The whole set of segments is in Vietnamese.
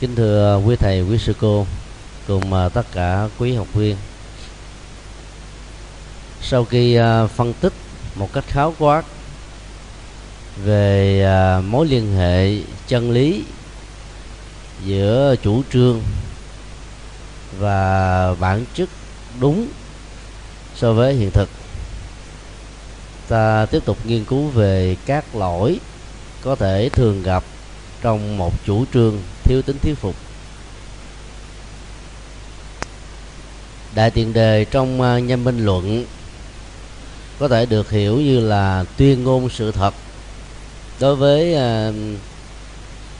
Kính thưa quý thầy, quý sư cô cùng tất cả quý học viên, sau khi phân tích một cách khái quát về mối liên hệ chân lý giữa chủ trương và bản chất đúng so với hiện thực, ta tiếp tục nghiên cứu về các lỗi có thể thường gặp trong một chủ trương thiếu tính thuyết phục. Đại tiền đề trong nhân minh luận có thể được hiểu như là tuyên ngôn sự thật đối với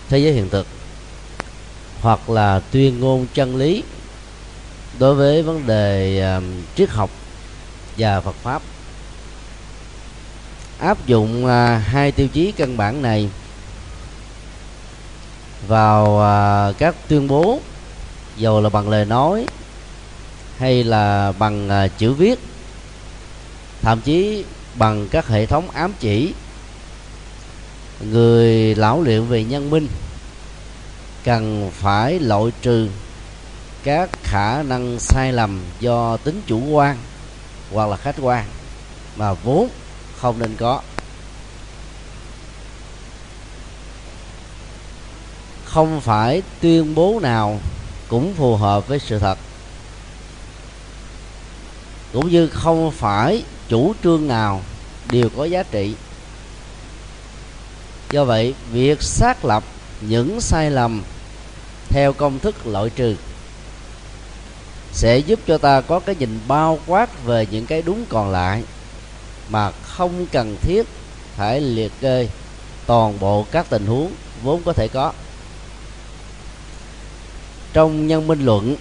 thế giới hiện thực, hoặc là tuyên ngôn chân lý đối với vấn đề triết học và Phật pháp. Áp dụng hai tiêu chí căn bản này vào các tuyên bố, dầu là bằng lời nói hay là bằng chữ viết, thậm chí bằng các hệ thống ám chỉ, người lão luyện về nhân minh cần phải loại trừ các khả năng sai lầm do tính chủ quan hoặc là khách quan mà vốn không nên có. Không phải tuyên bố nào cũng phù hợp với sự thật, cũng như không phải chủ trương nào đều có giá trị. Do vậy, việc xác lập những sai lầm theo công thức loại trừ sẽ giúp cho ta có cái nhìn bao quát về những cái đúng còn lại, mà không cần thiết phải liệt kê toàn bộ các tình huống vốn có thể có. Trong nhân minh luận,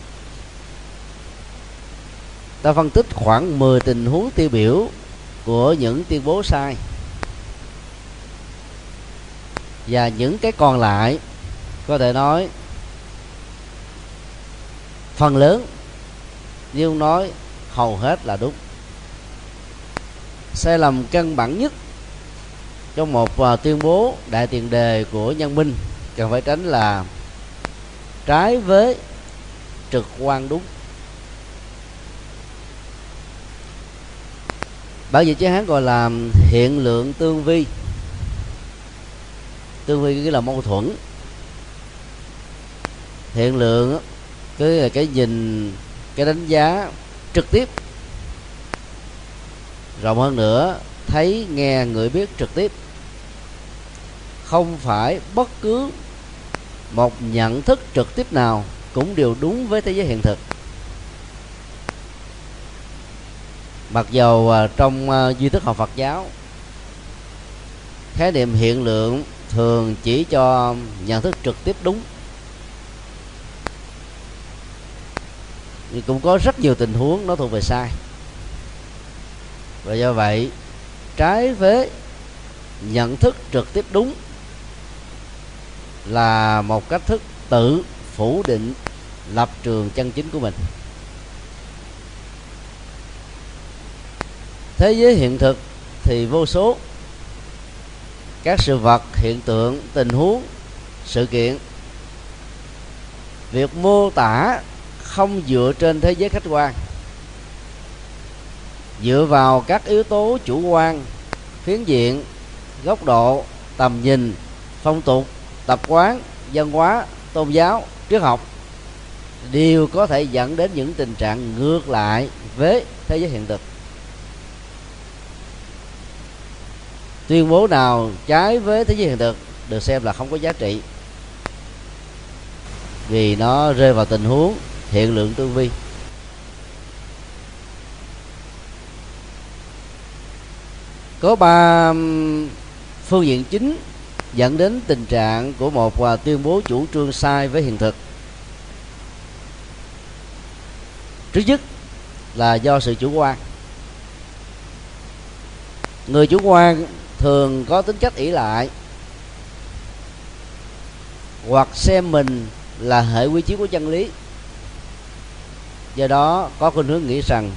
ta phân tích khoảng 10 tình huống tiêu biểu của những tuyên bố sai, và những cái còn lại có thể nói phần lớn, nhưng nói hầu hết là đúng. Sai lầm căn bản nhất trong một tuyên bố đại tiền đề của nhân minh cần phải tránh là trái với trực quan đúng. Bản dịch Hán gọi là hiện lượng tương vi. Tương vi nghĩa là mâu thuẫn, hiện lượng cứ là cái nhìn, cái đánh giá trực tiếp, rộng hơn nữa thấy nghe người biết trực tiếp. Không phải bất cứ một nhận thức trực tiếp nào cũng đều đúng với thế giới hiện thực. Mặc dầu trong duy thức học Phật giáo, khái niệm hiện lượng thường chỉ cho nhận thức trực tiếp đúng, nhưng cũng có rất nhiều tình huống nó thuộc về sai. Và do vậy, trái với nhận thức trực tiếp đúng là một cách thức tự phủ định lập trường chân chính của mình. Thế giới hiện thực thì vô số các sự vật, hiện tượng, tình huống, sự kiện. Việc mô tả không dựa trên thế giới khách quan, dựa vào các yếu tố chủ quan, phiến diện, góc độ, tầm nhìn, phong tục, tập quán, văn hóa, tôn giáo, triết học, đều có thể dẫn đến những tình trạng ngược lại với thế giới hiện thực. Tuyên bố nào trái với thế giới hiện thực được xem là không có giá trị, vì nó rơi vào tình huống hiện lượng tương vi. Có 3 phương diện chính dẫn đến tình trạng của một tuyên bố chủ trương sai với hiện thực. Trước nhất là do sự chủ quan. Người chủ quan thường có tính cách ỷ lại, hoặc xem mình là hệ quy chiếu của chân lý, do đó có khuynh hướng nghĩ rằng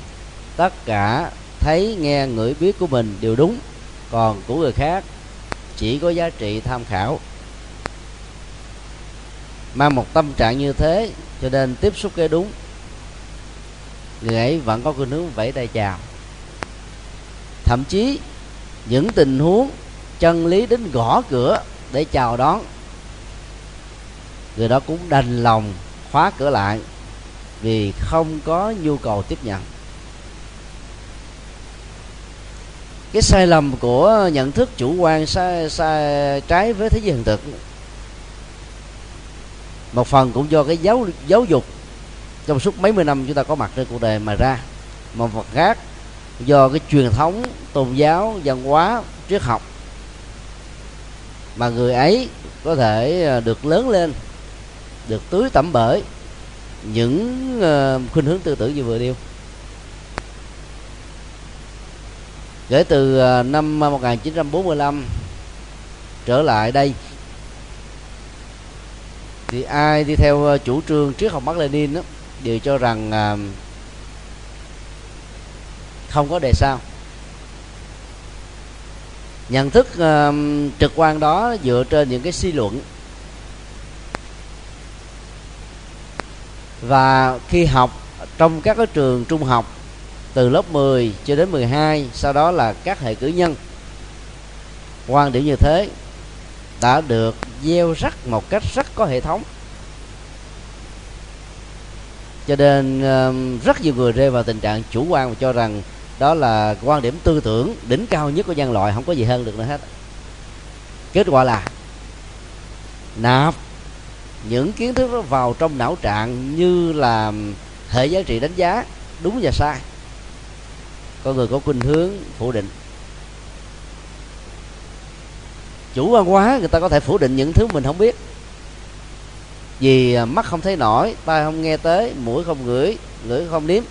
tất cả thấy nghe ngửi biết của mình đều đúng, còn của người khác chỉ có giá trị tham khảo. mang một tâm trạng như thế, cho nên tiếp xúc cái đúng, người ấy vẫn có khuynh hướng vẫy tay chào. Thậm chí những tình huống chân lý đến gõ cửa để chào đón, người đó cũng đành lòng khóa cửa lại vì không có nhu cầu tiếp nhận. Cái sai lầm của nhận thức chủ quan trái với thế giới hiện thực, một phần cũng do cái giáo dục trong suốt mấy mươi năm chúng ta có mặt trên cuộc đời mà ra, một phần khác do cái truyền thống tôn giáo, văn hóa, triết học mà người ấy có thể được lớn lên, được tưới tẩm bởi những khuynh hướng tư tưởng như vừa điêu. Kể từ năm 1945 trở lại đây thì ai đi theo chủ trương triết học Mác Lênin đều cho rằng không có đề sao. Nhận thức trực quan đó dựa trên những cái suy luận, và khi học trong các cái trường trung học từ lớp 10 cho đến 12, sau đó là các hệ cử nhân, quan điểm như thế đã được gieo rắc một cách rất có hệ thống, cho nên rất nhiều người rơi vào tình trạng chủ quan và cho rằng đó là quan điểm tư tưởng đỉnh cao nhất của nhân loại, không có gì hơn được nữa hết. Kết quả là nạp những kiến thức đó vào trong não trạng như là hệ giá trị đánh giá đúng và sai. Con người có khuynh hướng phủ định, chủ quan quá, người ta có thể phủ định những thứ mình không biết, vì mắt không thấy nổi, tai không nghe tới, mũi không ngửi, lưỡi không nếm.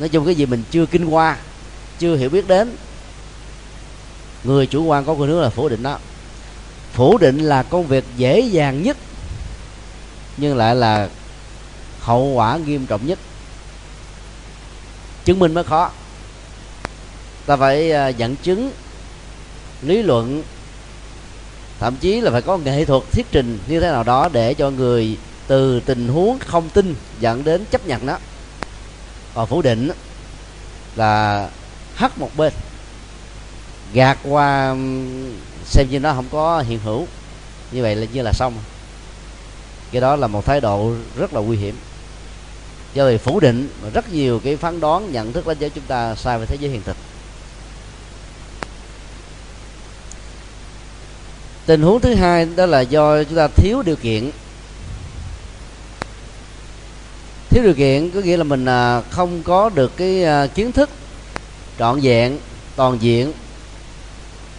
Nói chung cái gì mình chưa kinh qua, chưa hiểu biết đến, người chủ quan có khuynh hướng là phủ định đó. Phủ định là công việc dễ dàng nhất, nhưng lại là hậu quả nghiêm trọng nhất. Chứng minh mới khó, ta phải dẫn chứng, lý luận, thậm chí là phải có nghệ thuật thuyết trình như thế nào đó để cho người từ tình huống không tin dẫn đến chấp nhận nó. Còn phủ định là hất một bên, gạt qua, xem như nó không có hiện hữu, như vậy là như là xong. Cái đó là một thái độ rất là nguy hiểm, do vì phủ định rất nhiều cái phán đoán, nhận thức đánh giá chúng ta sai về thế giới hiện thực. Tình huống thứ hai đó là do chúng ta thiếu điều kiện. Thiếu điều kiện có nghĩa là mình không có được cái kiến thức trọn vẹn, toàn diện,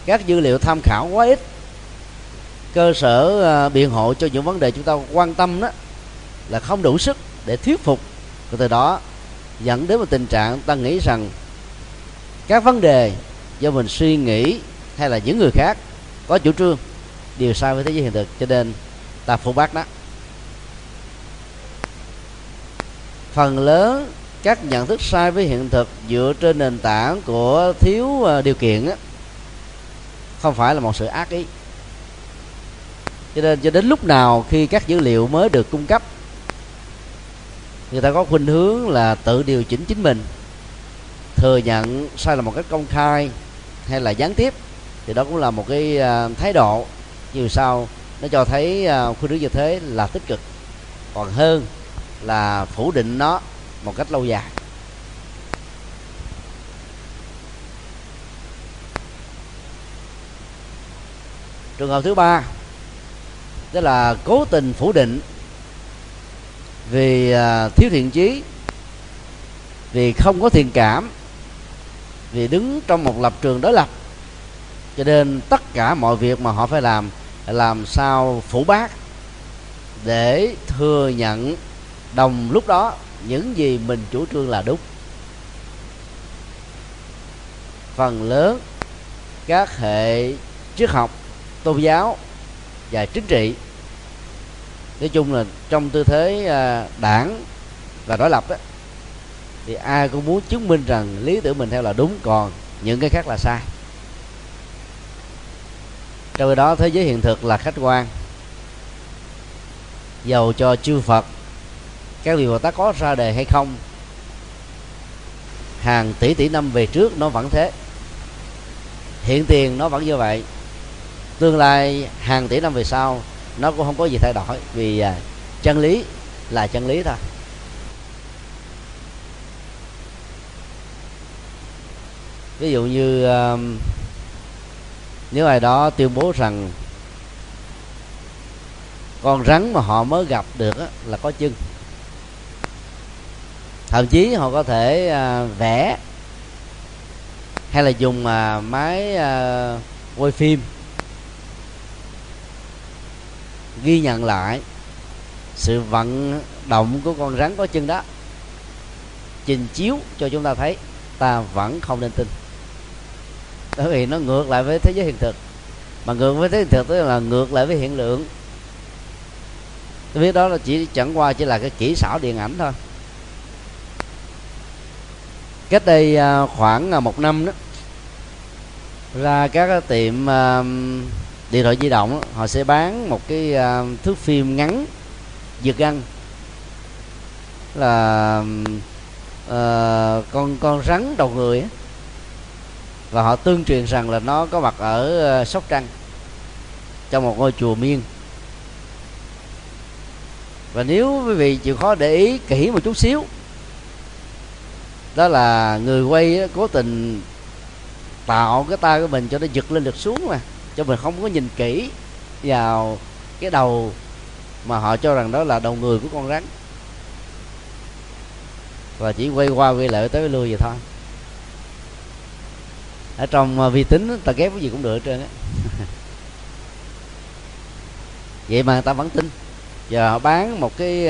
các dữ liệu tham khảo quá ít, cơ sở biện hộ cho những vấn đề chúng ta quan tâm đó là không đủ sức để thuyết phục. Và từ đó dẫn đến một tình trạng ta nghĩ rằng các vấn đề do mình suy nghĩ hay là những người khác có chủ trương đều sai với thế giới hiện thực, cho nên ta phổ bác đó. Phần lớn các nhận thức sai với hiện thực dựa trên nền tảng của thiếu điều kiện đó, không phải là một sự ác ý. Cho nên cho đến lúc nào khi các dữ liệu mới được cung cấp, người ta có khuynh hướng là tự điều chỉnh chính mình, thừa nhận sai lầm một cách công khai hay là gián tiếp, thì đó cũng là một cái thái độ như sau. Nó cho thấy khuynh hướng như thế là tích cực, còn hơn là phủ định nó một cách lâu dài. Trường hợp thứ ba, đó là cố tình phủ định vì thiếu thiện chí, vì không có thiện cảm, vì đứng trong một lập trường đối lập, cho nên tất cả mọi việc mà họ phải làm sao phủ bác để thừa nhận đồng lúc đó những gì mình chủ trương là đúng. Phần lớn các hệ triết học, tôn giáo và chính trị nói chung là trong tư thế đảng và đối lập đó, thì ai cũng muốn chứng minh rằng lý tưởng mình theo là đúng, còn những cái khác là sai. Trong khi đó thế giới hiện thực là khách quan, dầu cho chư Phật, các vị Bồ Tát có ra đề hay không, hàng tỷ tỷ năm về trước nó vẫn thế, hiện tiền nó vẫn như vậy, tương lai hàng tỷ năm về sau nó cũng không có gì thay đổi, vì chân lý là chân lý thôi. Ví dụ như nếu ai đó tuyên bố rằng con rắn mà họ mới gặp được là có chân, thậm chí họ có thể vẽ hay là dùng máy quay phim ghi nhận lại sự vận động của con rắn có chân đó, trình chiếu cho chúng ta thấy, ta vẫn không nên tin. Bởi vì nó ngược lại với thế giới hiện thực, mà ngược với thế giới hiện thực tức là ngược lại với hiện lượng. Tôi biết đó là chẳng qua là cái kỹ xảo điện ảnh thôi. Cách đây khoảng một năm đó, ra các tiệm điện thoại di động họ sẽ bán một cái thước phim ngắn giật gân, là con rắn đầu người ấy. Và họ tương truyền rằng là nó có mặt ở Sóc Trăng trong một ngôi chùa Miên. Và nếu quý vị chịu khó để ý kỹ một chút xíu, đó là người quay đó, cố tình tạo cái tay của mình cho nó giật lên được xuống, mà cho mình không có nhìn kỹ vào cái đầu mà họ cho rằng đó là đầu người của con rắn, và chỉ quay qua quay lại tới lui vậy thôi. Ở trong vi tính ta ghép cái gì cũng được hết trơn á. Vậy mà người ta vẫn tin. Giờ họ bán một cái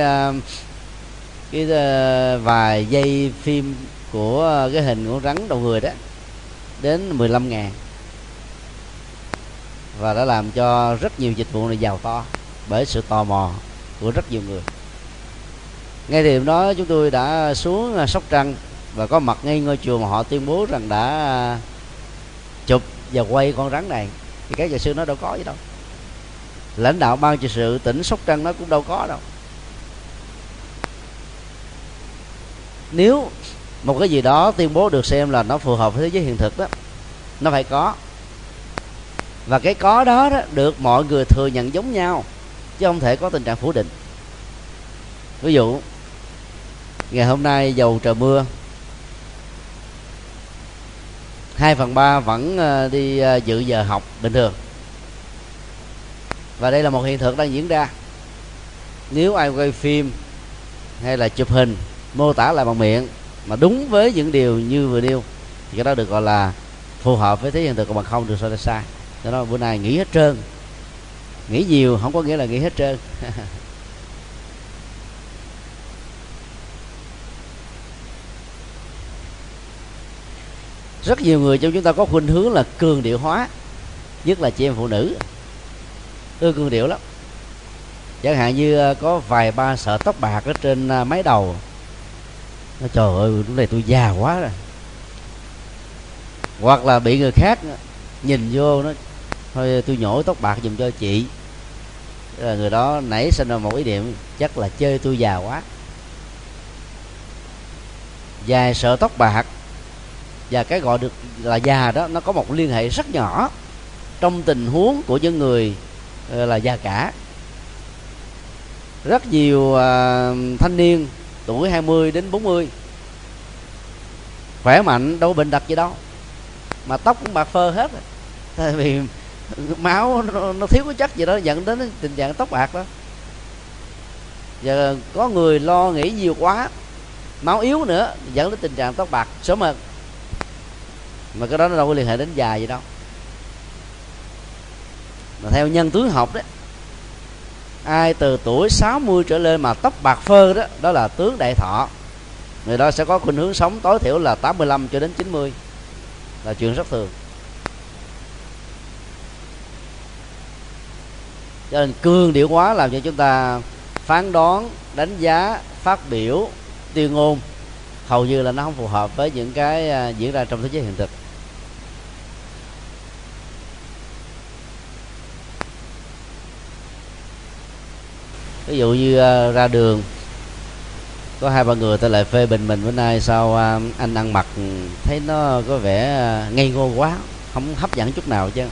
vài giây phim của cái hình của rắn đầu người đó đến 15.000, và đã làm cho rất nhiều dịch vụ này giàu to bởi sự tò mò của rất nhiều người. Ngay điểm đó chúng tôi đã xuống Sóc Trăng và có mặt ngay ngôi chùa mà họ tuyên bố rằng đã chụp và quay con rắn này, thì các nhà sư nó đâu có gì đâu, lãnh đạo ban trị sự tỉnh Sóc Trăng nó cũng đâu có đâu. Nếu một cái gì đó tuyên bố được xem là nó phù hợp với thế giới hiện thực đó, nó phải có, và cái có đó, đó được mọi người thừa nhận giống nhau, chứ không thể có tình trạng phủ định. Ví dụ ngày hôm nay dầu trời mưa, 2/3 vẫn đi dự giờ học bình thường, và đây là một hiện thực đang diễn ra. Nếu ai quay phim hay là chụp hình mô tả lại bằng miệng mà đúng với những điều như vừa nêu thì cái đó được gọi là phù hợp với thế hiện thực, còn bằng không được so là sai. Cho nên bữa nay nghĩ hết trơn, nghĩ nhiều không có nghĩa là nghĩ hết trơn. Rất nhiều người trong chúng ta có khuynh hướng là cường điệu hóa, nhất là chị em phụ nữ ưa cường điệu lắm. Chẳng hạn như có vài ba sợi tóc bạc ở trên mái đầu, nói trời ơi lúc này tôi già quá rồi, hoặc là bị người khác nhìn vô nó thôi tôi nhổ tóc bạc dùm cho chị, là người đó nảy sinh ra một ý niệm chắc là chơi tôi già quá. Vài sợi tóc bạc và cái gọi được là già đó nó có một liên hệ rất nhỏ trong tình huống của những người là già cả. Rất nhiều thanh niên tuổi 20 đến 40 khỏe mạnh, đâu có bệnh tật gì đâu, mà tóc cũng bạc phơ hết, tại vì máu nó thiếu cái chất gì đó dẫn đến tình trạng tóc bạc đó. Và có người lo nghĩ nhiều quá, máu yếu nữa, dẫn đến tình trạng tóc bạc sớm hơn, mà cái đó nó đâu có liên hệ đến già gì đâu. Mà theo nhân tướng học đấy, ai từ tuổi 60 trở lên mà tóc bạc phơ đó, đó là tướng đại thọ. Người đó sẽ có khuynh hướng sống tối thiểu là 85 cho đến 90, là chuyện rất thường. Cho nên cương điệu hóa làm cho chúng ta phán đoán, đánh giá, phát biểu, tuyên ngôn hầu như là nó không phù hợp với những cái diễn ra trong thế giới hiện thực. Ví dụ như ra đường có hai ba người ta lại phê bình mình bữa nay sao anh ăn mặc thấy nó có vẻ ngây ngô quá, không hấp dẫn chút nào chứ.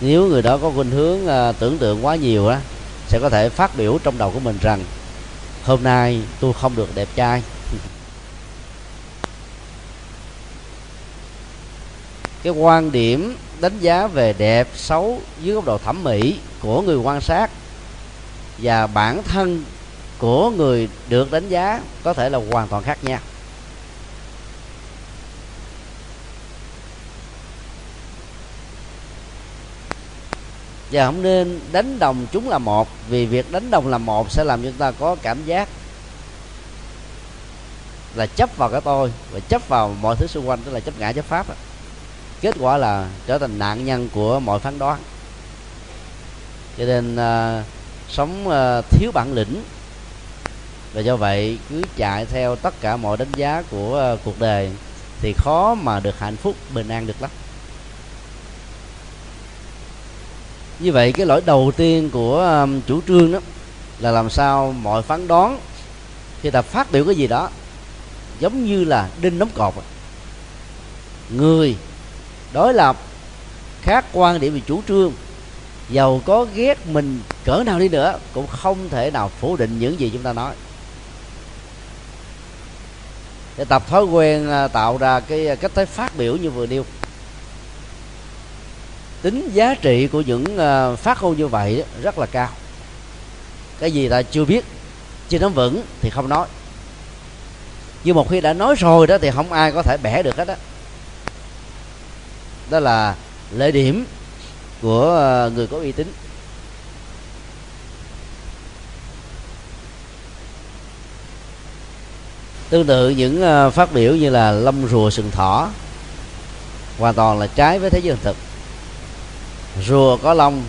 Nếu người đó có khuynh hướng tưởng tượng quá nhiều á, sẽ có thể phát biểu trong đầu của mình rằng hôm nay tôi không được đẹp trai. Cái quan điểm đánh giá về đẹp xấu dưới góc độ thẩm mỹ của người quan sát và bản thân của người được đánh giá có thể là hoàn toàn khác nhau. Và không nên đánh đồng chúng là một, vì việc đánh đồng là một sẽ làm chúng ta có cảm giác là chấp vào cái tôi và chấp vào mọi thứ xung quanh, tức là chấp ngã chấp pháp. Kết quả là trở thành nạn nhân của mọi phán đoán. Cho nên sống thiếu bản lĩnh, và do vậy cứ chạy theo tất cả mọi đánh giá của cuộc đời thì khó mà được hạnh phúc bình an được lắm. Như vậy cái lỗi đầu tiên của chủ trương đó là làm sao mọi phán đoán khi ta phát biểu cái gì đó giống như là đinh đóng cột. Người đối lập khác quan điểm về chủ trương, dầu có ghét mình cỡ nào đi nữa cũng không thể nào phủ định những gì chúng ta nói. Để tập thói quen tạo ra cái cách tới phát biểu như vừa nêu. Tính giá trị của những phát ngôn như vậy rất là cao. Cái gì ta chưa biết, chưa nắm vững thì không nói, nhưng một khi đã nói rồi đó thì không ai có thể bẻ được hết đó. Đó là lợi điểm của người có uy tín. Tương tự những phát biểu như là lông rùa sừng thỏ hoàn toàn là trái với thế giới hiện thực. Rùa có lông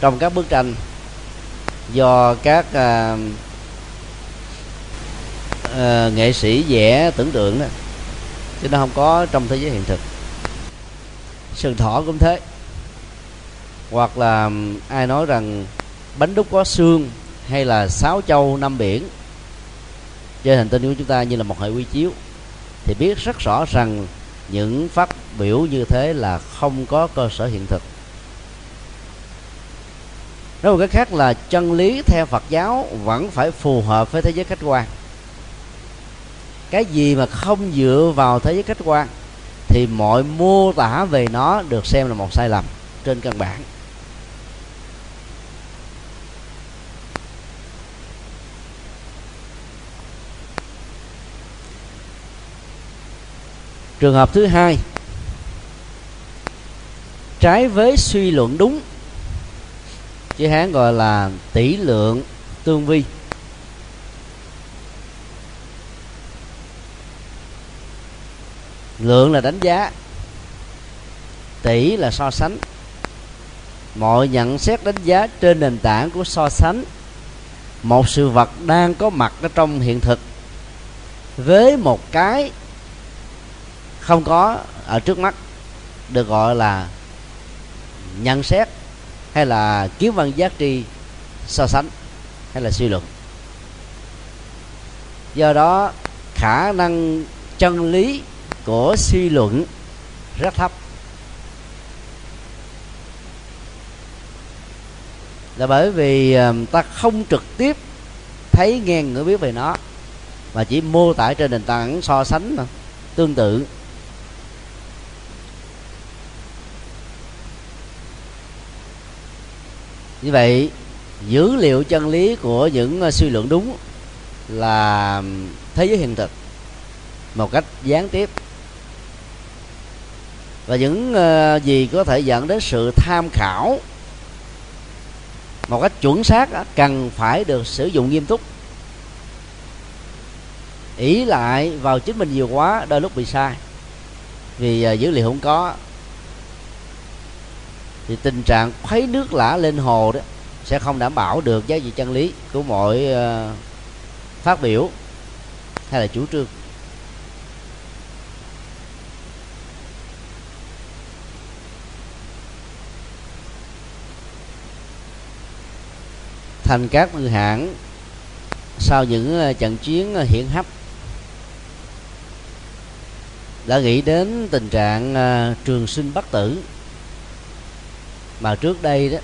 trong các bức tranh do các nghệ sĩ vẽ tưởng tượng đó, chứ nó không có trong thế giới hiện thực. Sừng thỏ cũng thế. Hoặc là ai nói rằng bánh đúc có xương hay là 6 châu 5 biển trên hành tinh của chúng ta như là một hệ quy chiếu, thì biết rất rõ rằng những phát biểu như thế là không có cơ sở hiện thực. Nói một cách khác là chân lý theo Phật giáo vẫn phải phù hợp với thế giới khách quan. Cái gì mà không dựa vào thế giới khách quan thì mọi mô tả về nó được xem là một sai lầm trên căn bản. Trường hợp thứ hai, trái với suy luận đúng, chữ Hán gọi là tỷ lượng tương vi. Lượng là đánh giá, tỷ là so sánh. Mọi nhận xét đánh giá trên nền tảng của so sánh một sự vật đang có mặt ở trong hiện thực với một cái không có ở trước mắt, được gọi là nhận xét hay là kiến văn giác tri so sánh hay là suy luận. Do đó khả năng chân lý của suy luận rất thấp, là bởi vì ta không trực tiếp thấy nghe ngửi biết về nó, mà chỉ mô tả trên nền tảng so sánh tương tự. Như vậy dữ liệu chân lý của những suy luận đúng là thế giới hiện thực một cách gián tiếp, và những gì có thể dẫn đến sự tham khảo một cách chuẩn xác cần phải được sử dụng nghiêm túc. Ỷ lại vào chính mình nhiều quá đôi lúc bị sai, vì dữ liệu không có, thì tình trạng khuấy nước lã lên hồ đó sẽ không đảm bảo được giá trị chân lý của mọi phát biểu hay là chủ trương. thành các ngư hãng sau những trận chiến hiển hách đã nghĩ đến tình trạng trường sinh bất tử, mà trước đây đó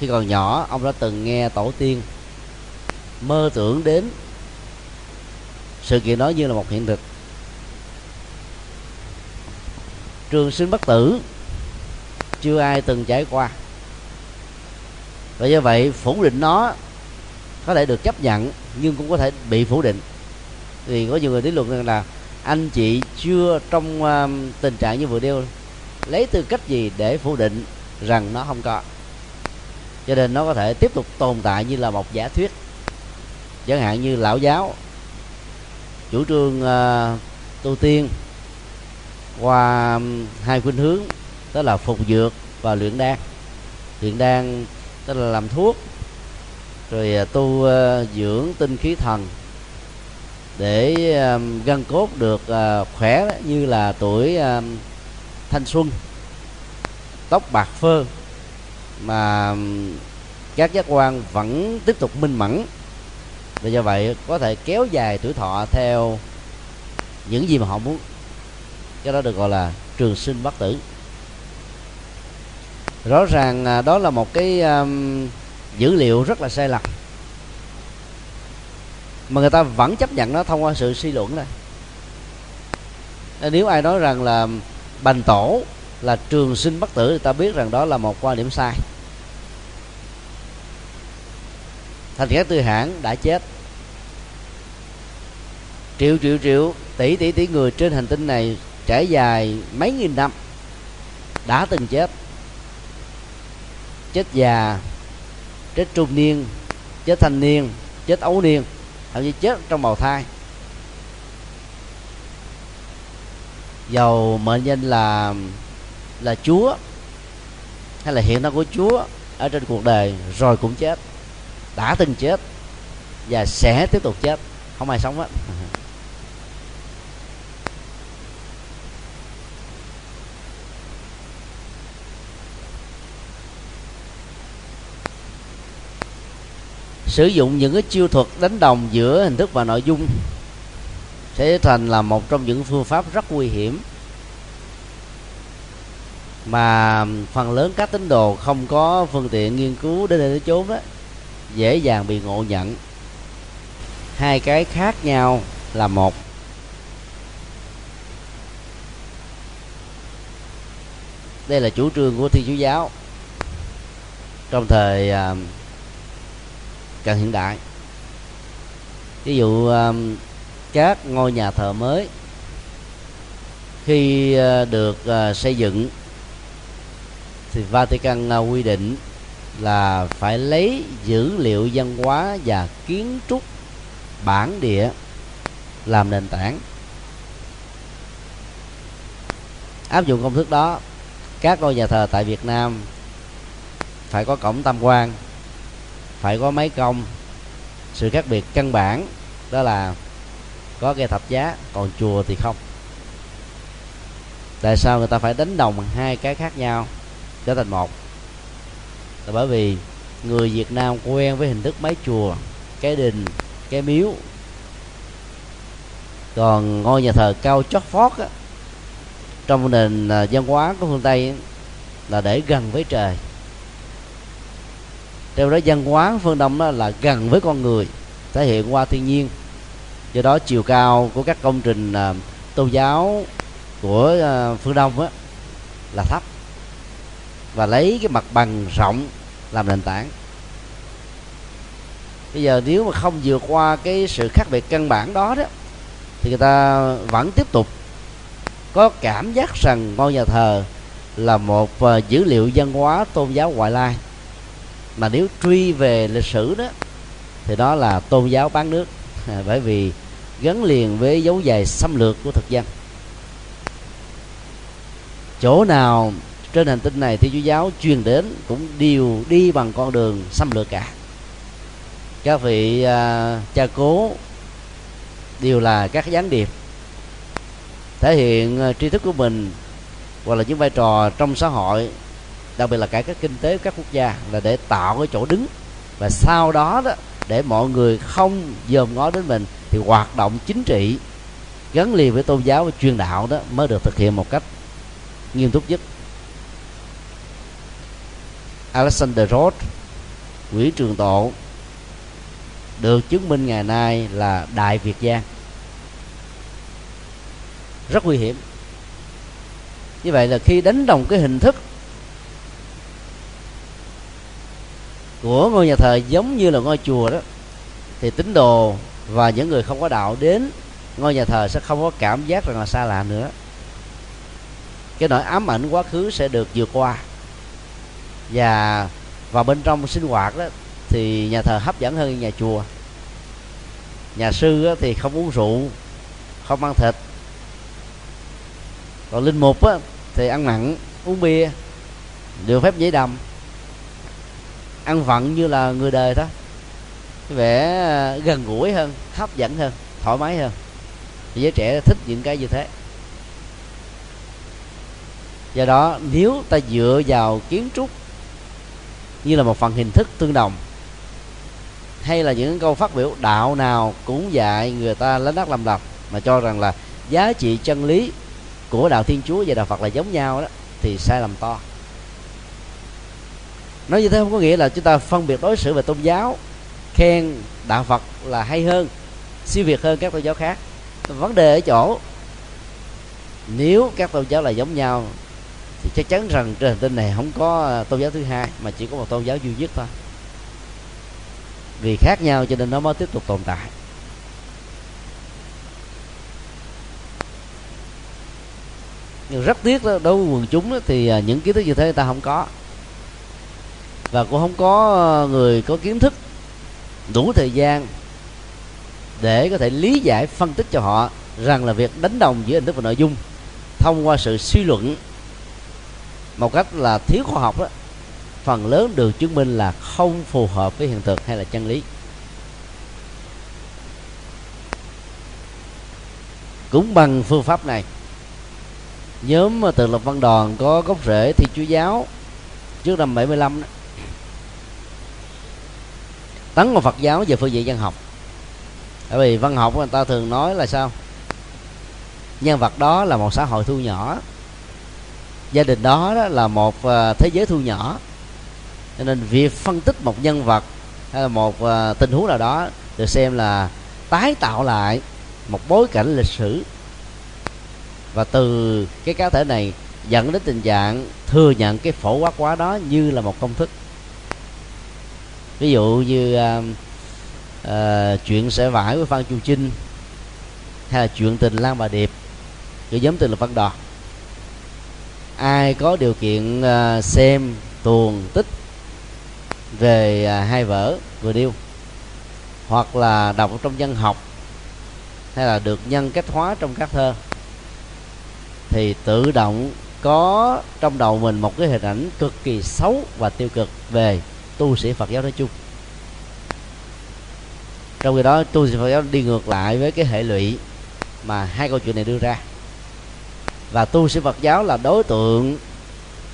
khi còn nhỏ ông đã từng nghe tổ tiên mơ tưởng đến sự kiện đó như là một hiện thực. Trường sinh bất tử chưa ai từng trải qua, và do vậy phủ định nó có thể được chấp nhận nhưng cũng có thể bị phủ định. Thì có nhiều người lý luận rằng là anh chị chưa trong tình trạng như vừa nêu, lấy tư cách gì để phủ định rằng nó không có, cho nên nó có thể tiếp tục tồn tại như là một giả thuyết. Chẳng hạn như lão giáo chủ trương tu tiên qua hai khuynh hướng, đó là phục dược và luyện đan. Luyện đan tức là làm thuốc, rồi tu dưỡng tinh khí thần để gân cốt được khỏe như là tuổi thanh xuân, tóc bạc phơ mà các giác quan vẫn tiếp tục minh mẫn, và do vậy có thể kéo dài tuổi thọ theo những gì mà họ muốn. Cái đó được gọi là trường sinh bất tử. Rõ ràng đó là một cái dữ liệu rất là sai lầm, mà người ta vẫn chấp nhận nó thông qua sự suy luận này. Nếu ai nói rằng là Bành Tổ là trường sinh bất tử, người ta biết rằng đó là một quan điểm sai. Thành các tư hãng đã chết, triệu triệu triệu tỷ tỷ tỷ người trên hành tinh này trải dài mấy nghìn năm đã từng chết. Chết già, chết trung niên, chết thanh niên, chết ấu niên, thậm chí chết trong bào thai. Dầu mệnh danh là Chúa hay là hiện thân của Chúa ở trên cuộc đời, rồi cũng chết, đã từng chết và sẽ tiếp tục chết, không ai sống hết. Sử dụng những cái chiêu thuật đánh đồng giữa hình thức và nội dung sẽ thành là một trong những phương pháp rất nguy hiểm mà phần lớn các tín đồ không có phương tiện nghiên cứu đến đây đến chốn đó dễ dàng bị ngộ nhận. Hai cái khác nhau là một. Đây là chủ trương của Thiên Chúa giáo trong thời cận hiện đại. Ví dụ các ngôi nhà thờ mới khi được xây dựng thì Vatican quy định là phải lấy dữ liệu văn hóa và kiến trúc bản địa làm nền tảng. Áp dụng công thức đó, các ngôi nhà thờ tại Việt Nam phải có cổng tam quan, phải có máy cong. Sự khác biệt căn bản đó là có cây thập giá, còn chùa thì không. Tại sao người ta phải đánh đồng hai cái khác nhau trở thành một? Là bởi vì người Việt Nam quen với hình thức máy chùa, cái đình, cái miếu. Còn ngôi nhà thờ cao chót vót á, trong nền văn hóa của phương Tây là để gần với trời. Theo đó văn hóa phương Đông là gần với con người, thể hiện qua thiên nhiên. Do đó chiều cao của các công trình tôn giáo của phương Đông là thấp, và lấy cái mặt bằng rộng làm nền tảng. Bây giờ nếu mà không vượt qua cái sự khác biệt căn bản đó đó, thì người ta vẫn tiếp tục có cảm giác rằng ngôi nhà thờ là một dữ liệu văn hóa tôn giáo ngoại lai. Mà nếu truy về lịch sử đó thì đó là tôn giáo bán nước, bởi vì gắn liền với dấu giày xâm lược của thực dân. Chỗ nào trên hành tinh này Thiên Chúa giáo truyền đến cũng đều đi bằng con đường xâm lược cả. Các vị cha cố đều là các gián điệp, thể hiện tri thức của mình hoặc là những vai trò trong xã hội, đặc biệt là cải cách kinh tế của các quốc gia, là để tạo cái chỗ đứng Và sau đó đó, để mọi người không dòm ngó đến mình, thì hoạt động chính trị gắn liền với tôn giáo và truyền đạo đó mới được thực hiện một cách nghiêm túc nhất. Alexander Roth, Nguyễn Trường Tộ được chứng minh ngày nay là đại Việt gian, rất nguy hiểm. Như vậy là khi đánh đồng cái hình thức của ngôi nhà thờ giống như là ngôi chùa đó, thì tín đồ và những người không có đạo đến ngôi nhà thờ sẽ không có cảm giác rằng là xa lạ nữa. Cái nỗi ám ảnh quá khứ sẽ được vượt qua. Và vào bên trong sinh hoạt đó thì nhà thờ hấp dẫn hơn nhà chùa. Nhà sư thì không uống rượu, không ăn thịt. Còn linh mục thì ăn mặn, uống bia, được phép nhảy đầm, ăn vặn như là người đời đó. Vẻ gần gũi hơn, hấp dẫn hơn, thoải mái hơn. Giới trẻ thích những cái như thế. Do đó nếu ta dựa vào kiến trúc như là một phần hình thức tương đồng, hay là những câu phát biểu đạo nào cũng dạy người ta lấn át lầm lầm, mà cho rằng là giá trị chân lý của đạo Thiên Chúa và đạo Phật là giống nhau đó, thì sai lầm to. Nói như thế không có nghĩa là chúng ta phân biệt đối xử về tôn giáo, khen đạo Phật là hay hơn, siêu việt hơn các tôn giáo khác. Vấn đề ở chỗ nếu các tôn giáo là giống nhau thì chắc chắn rằng trên hành tinh này không có tôn giáo thứ hai, mà chỉ có một tôn giáo duy nhất thôi. Vì khác nhau cho nên nó mới tiếp tục tồn tại. Nhưng rất tiếc đó, đối với quần chúng đó, thì những kiến thức như thế người ta không có, và cũng không có người có kiến thức đủ thời gian để có thể lý giải, phân tích cho họ rằng là việc đánh đồng giữa hình thức và nội dung thông qua sự suy luận một cách là thiếu khoa học đó, phần lớn được chứng minh là không phù hợp với hiện thực hay là chân lý. Cũng bằng phương pháp này, nhóm Tự Lực Văn Đoàn có gốc rễ Thiên Chúa giáo trước năm 75 tấn vào Phật giáo về phương diện văn học. Bởi vì văn học người ta thường nói là sao? Nhân vật đó là một xã hội thu nhỏ, gia đình đó, đó là một thế giới thu nhỏ, cho nên việc phân tích một nhân vật hay là một tình huống nào đó được xem là tái tạo lại một bối cảnh lịch sử, và từ cái cá thể này dẫn đến tình trạng thừa nhận cái phổ quát quá đó như là một công thức. Ví dụ như chuyện Sẻ Vải của Phan Chu Trinh, hay là chuyện Tình Lang Bà Điệp của nhóm Tự Lực Văn Đoàn. Ai có điều kiện xem tuồng tích về hai vở vừa điêu, hoặc là đọc trong văn học, hay là được nhân cách hóa trong các thơ, thì tự động có trong đầu mình một cái hình ảnh cực kỳ xấu và tiêu cực về tu sĩ Phật giáo nói chung. Trong khi đó tu sĩ Phật giáo đi ngược lại với cái hệ lụy mà hai câu chuyện này đưa ra. Và tu sĩ Phật giáo là đối tượng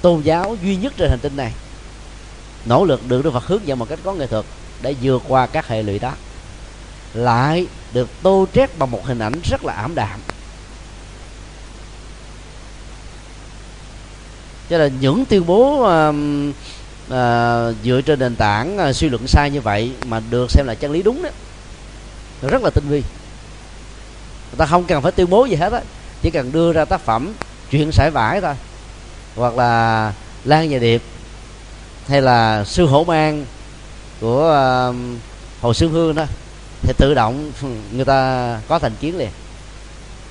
tôn giáo duy nhất trên hành tinh này nỗ lực được Đức Phật hướng dẫn một cách có nghệ thuật để vượt qua các hệ lụy đó, lại được tô trét bằng một hình ảnh rất là ảm đạm. Cho nên những tuyên bố dựa trên nền tảng suy luận sai như vậy mà được xem là chân lý đúng đó, rất là tinh vi. Người ta không cần phải tuyên bố gì hết á, chỉ cần đưa ra tác phẩm Chuyện Sải Vải thôi, hoặc là Lan Nhà Điệp, hay là Sư Hổ Mang của Hồ Xuân Hương đó, thì tự động người ta có thành kiến liền.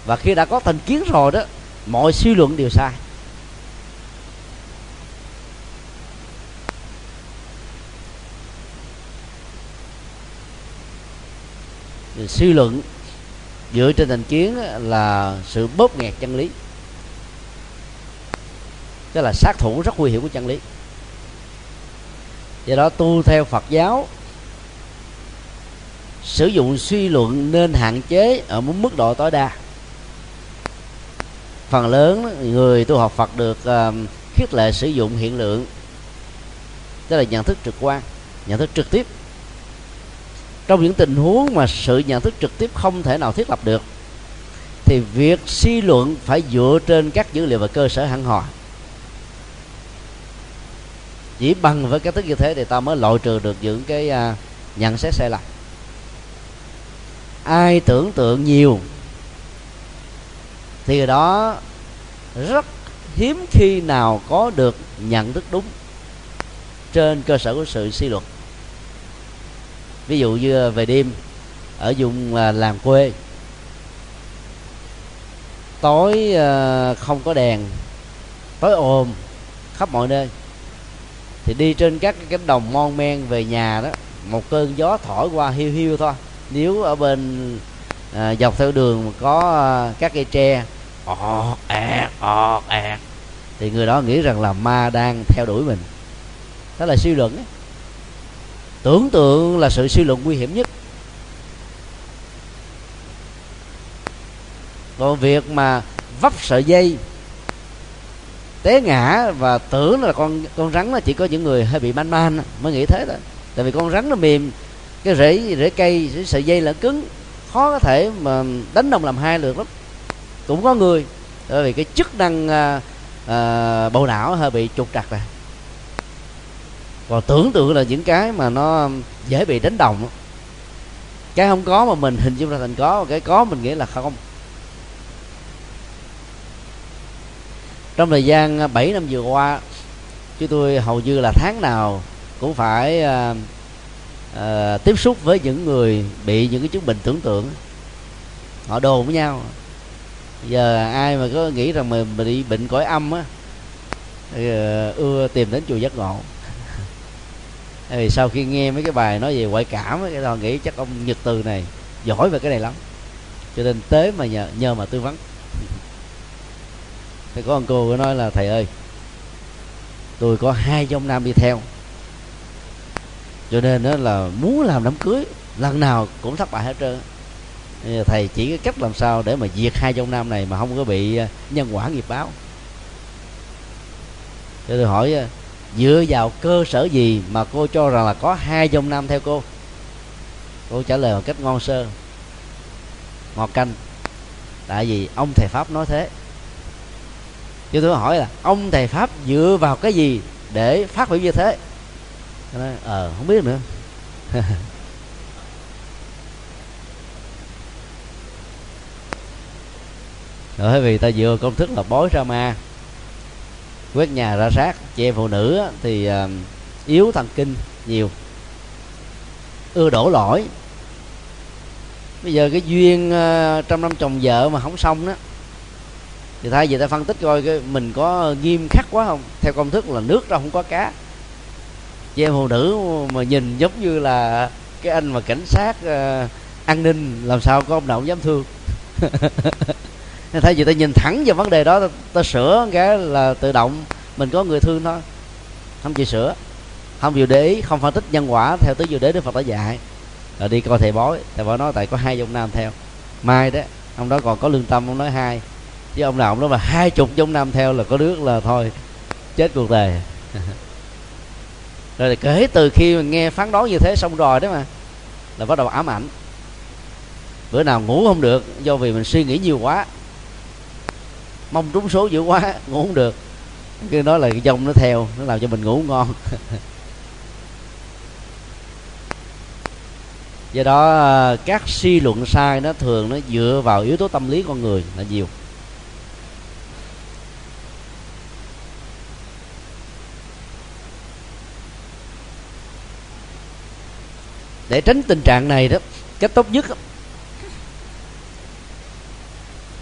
Và khi đã có thành kiến rồi đó, mọi suy luận đều sai. Suy luận dựa trên thành kiến là sự bóp nghẹt chân lý, tức là sát thủ rất nguy hiểm của chân lý. Do đó tu theo Phật giáo, sử dụng suy luận nên hạn chế ở một mức độ tối đa. Phần lớn người tu học Phật được khích lệ sử dụng hiện lượng, tức là nhận thức trực quan, nhận thức trực tiếp. Trong những tình huống mà sự nhận thức trực tiếp không thể nào thiết lập được thì việc suy luận phải dựa trên các dữ liệu và cơ sở hẳn hoi. Chỉ bằng với cái thức như thế thì ta mới loại trừ được những cái nhận xét sai lầm. Ai tưởng tượng nhiều thì người đó rất hiếm khi nào có được nhận thức đúng trên cơ sở của sự suy luận. Ví dụ như về đêm ở vùng làng quê, tối không có đèn, tối ồn khắp mọi nơi, thì đi trên các cánh đồng mon men về nhà đó, một cơn gió thổi qua hiu hiu thôi. Nếu ở bên dọc theo đường có các cây tre ọt ẹt thì người đó nghĩ rằng là ma đang theo đuổi mình. Đó là suy luận ấy. Tưởng tượng là sự suy luận nguy hiểm nhất. Còn việc mà vấp sợi dây, té ngã và tưởng là con rắn là chỉ có những người hơi bị man man mới nghĩ thế thôi. Tại vì con rắn nó mềm, cái rễ cây, rễ sợi dây là cứng, khó có thể mà đánh đồng làm hai được lắm. Cũng có người bởi vì cái chức năng bộ não hơi bị trục trặc rồi. Còn tưởng tượng là những cái mà nó dễ bị đánh đồng, cái không có mà mình hình dung ra thành có, cái có mình nghĩ là không. Trong thời gian 7 năm vừa qua, chúng tôi hầu như là tháng nào cũng phải tiếp xúc với những người bị những cái chứng bệnh tưởng tượng. Họ đồn với nhau. Giờ ai mà có nghĩ rằng mình bị bệnh cõi âm á, ưa tìm đến chùa Giác Ngộ. Vì sau khi nghe mấy cái bài nói về ngoại cảm, cái đó nghĩ chắc ông Nhật Từ này giỏi về cái này lắm, cho nên tới mà nhờ mà tư vấn. Thì có ông cô có nói là thầy ơi, tôi có 2 dòng nam đi theo, cho nên đó là muốn làm đám cưới lần nào cũng thất bại hết trơn. Thầy chỉ cái cách làm sao để mà diệt 2 dòng nam này mà không có bị nhân quả nghiệp báo. Cho tôi hỏi, dựa vào cơ sở gì mà cô cho rằng là có 2 dòng nam theo cô? Cô trả lời một cách ngon sơ, ngọt canh: tại vì ông thầy Pháp nói thế. Chứ tôi hỏi là ông thầy Pháp dựa vào cái gì để phát biểu như thế? Tôi nói, không biết nữa. Bởi vì ta dựa công thức là bói ra ma, quét nhà ra sát. Chị em phụ nữ thì yếu thần kinh nhiều, ưa đổ lỗi. Bây giờ cái duyên trăm năm chồng vợ mà không xong đó, thì thay vì ta phân tích coi mình có nghiêm khắc quá không, theo công thức là nước ra không có cá. Chị em phụ nữ mà nhìn giống như là cái anh mà cảnh sát an ninh, làm sao có ông nào cũng dám thương. Thay vì ta nhìn thẳng vào vấn đề đó, ta sửa cái là tự động mình có người thương thôi. Không chịu sửa, không chịu để ý, không phân tích nhân quả theo tứ diệu đế Đức Phật đã dạy. Rồi đi coi thầy bói nói tại có 2 dòng nam theo. Mai đó ông đó còn có lương tâm, ông nói 2, chứ ông nào ông nói mà 20 dòng nam theo là có nước là thôi chết cuộc đời. Rồi kể từ khi mình nghe phán đoán như thế xong rồi đó mà, là bắt đầu ám ảnh. Bữa nào ngủ không được do vì mình suy nghĩ nhiều quá, mong trúng số dữ quá, ngủ không được. Cái đó là cái dông nó theo, nó làm cho mình ngủ ngon. Do đó các suy luận sai nó thường nó dựa vào yếu tố tâm lý con người là nhiều. Để tránh tình trạng này đó, cách tốt nhất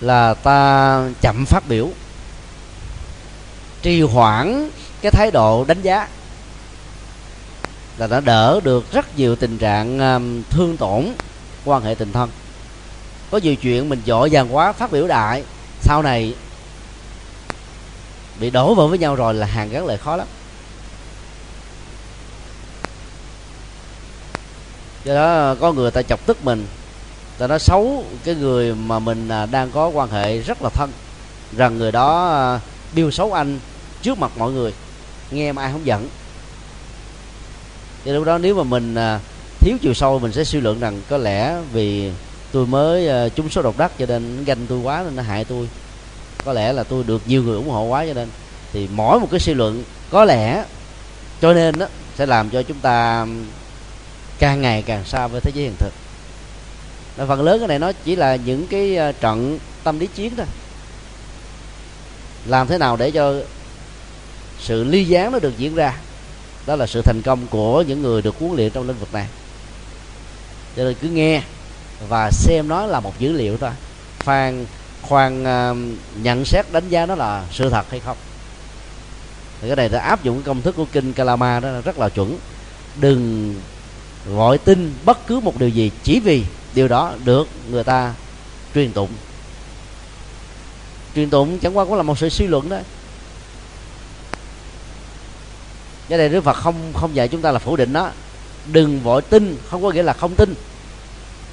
là ta chậm phát biểu, trì hoãn cái thái độ đánh giá, là đã đỡ được rất nhiều tình trạng thương tổn quan hệ tình thân. Có nhiều chuyện mình vội vàng quá phát biểu đại, sau này bị đổ vào với nhau rồi là hàn gắn lại khó lắm. Do đó có người ta chọc tức mình, ta nói xấu cái người mà mình đang có quan hệ rất là thân, rằng người đó biêu xấu anh trước mặt mọi người, nghe mà ai không giận. Thì lúc đó nếu mà mình thiếu chiều sâu, mình sẽ suy luận rằng có lẽ vì tôi mới trúng số độc đắc cho nên ganh tôi quá nên nó hại tôi, có lẽ là tôi được nhiều người ủng hộ quá cho nên. Thì mỗi một cái suy luận có lẽ cho nên đó, sẽ làm cho chúng ta càng ngày càng xa với thế giới hiện thực. Và phần lớn cái này nó chỉ là những cái trận tâm lý chiến thôi. Làm thế nào để cho sự ly gián nó được diễn ra, đó là sự thành công của những người được huấn luyện trong lĩnh vực này. Cho nên cứ nghe và xem nó là một dữ liệu thôi, khoan nhận xét đánh giá nó là sự thật hay không. Thì cái này ta áp dụng cái công thức của kinh Kalama đó rất là chuẩn. Đừng gọi tin bất cứ một điều gì chỉ vì điều đó được người ta truyền tụng. Truyền tụng chẳng qua cũng là một sự suy luận đó. Cái này Đức Phật không dạy chúng ta là phủ định nó. Đừng vội tin, không có nghĩa là không tin,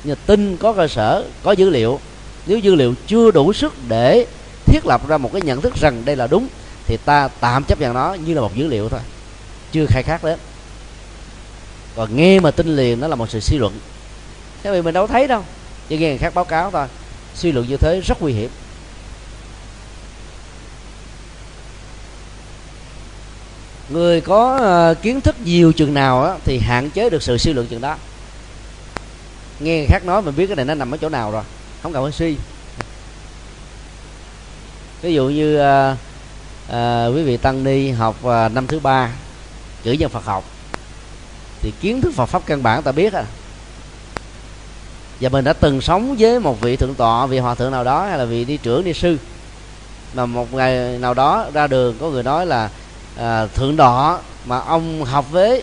nhưng tin có cơ sở, có dữ liệu. Nếu dữ liệu chưa đủ sức để thiết lập ra một cái nhận thức rằng đây là đúng, thì ta tạm chấp nhận nó như là một dữ liệu thôi, chưa khai thác đến. Còn nghe mà tin liền, nó là một sự suy luận. Thế vì mình đâu thấy đâu, chỉ nghe người khác báo cáo thôi. Suy luận như thế rất nguy hiểm. Người có kiến thức nhiều chừng nào á, thì hạn chế được sự suy luận chừng đó. Nghe người khác nói mình biết cái này nó nằm ở chỗ nào rồi, không cần phải suy. Ví dụ như quý vị tăng ni học năm thứ ba cử nhân Phật học, thì kiến thức Phật pháp căn bản ta biết à. Và mình đã từng sống với một vị thượng tọa, vị hòa thượng nào đó, hay là vị ni trưởng, ni sư, mà một ngày nào đó ra đường có người nói là thượng đọ mà ông học với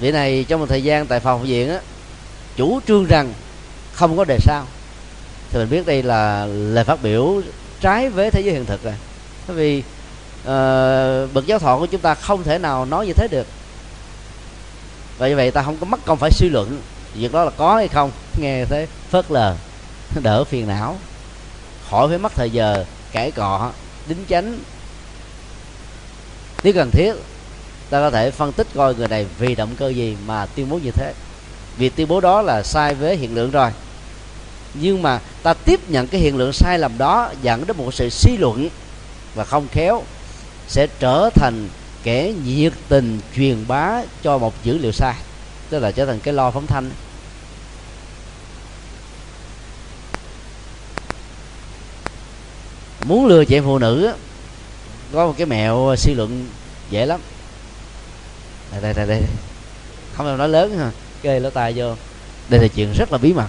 vị này trong một thời gian tại phòng học viện á, chủ trương rằng không có đề sao, thì mình biết đây là lời phát biểu trái với thế giới hiện thực rồi. Bởi vì bậc giáo thọ của chúng ta không thể nào nói như thế được. Và như vậy ta không có mất công phải suy luận việc đó là có hay không, nghe thế phớt lờ, đỡ phiền não, khỏi phải mất thời giờ cãi cọ đính chánh. Nếu cần thiết, ta có thể phân tích coi người này vì động cơ gì mà tuyên bố như thế. Vì tuyên bố đó là sai với hiện lượng rồi, nhưng mà ta tiếp nhận cái hiện lượng sai lầm đó dẫn đến một sự suy luận, và không khéo sẽ trở thành kẻ nhiệt tình truyền bá cho một dữ liệu sai, tức là trở thành cái lo phóng thanh. Muốn lừa chị phụ nữ có một cái mẹo suy luận dễ lắm. Đây, không làm nói lớn hả, kê lỗ tai vô. Đây là chuyện rất là bí mật,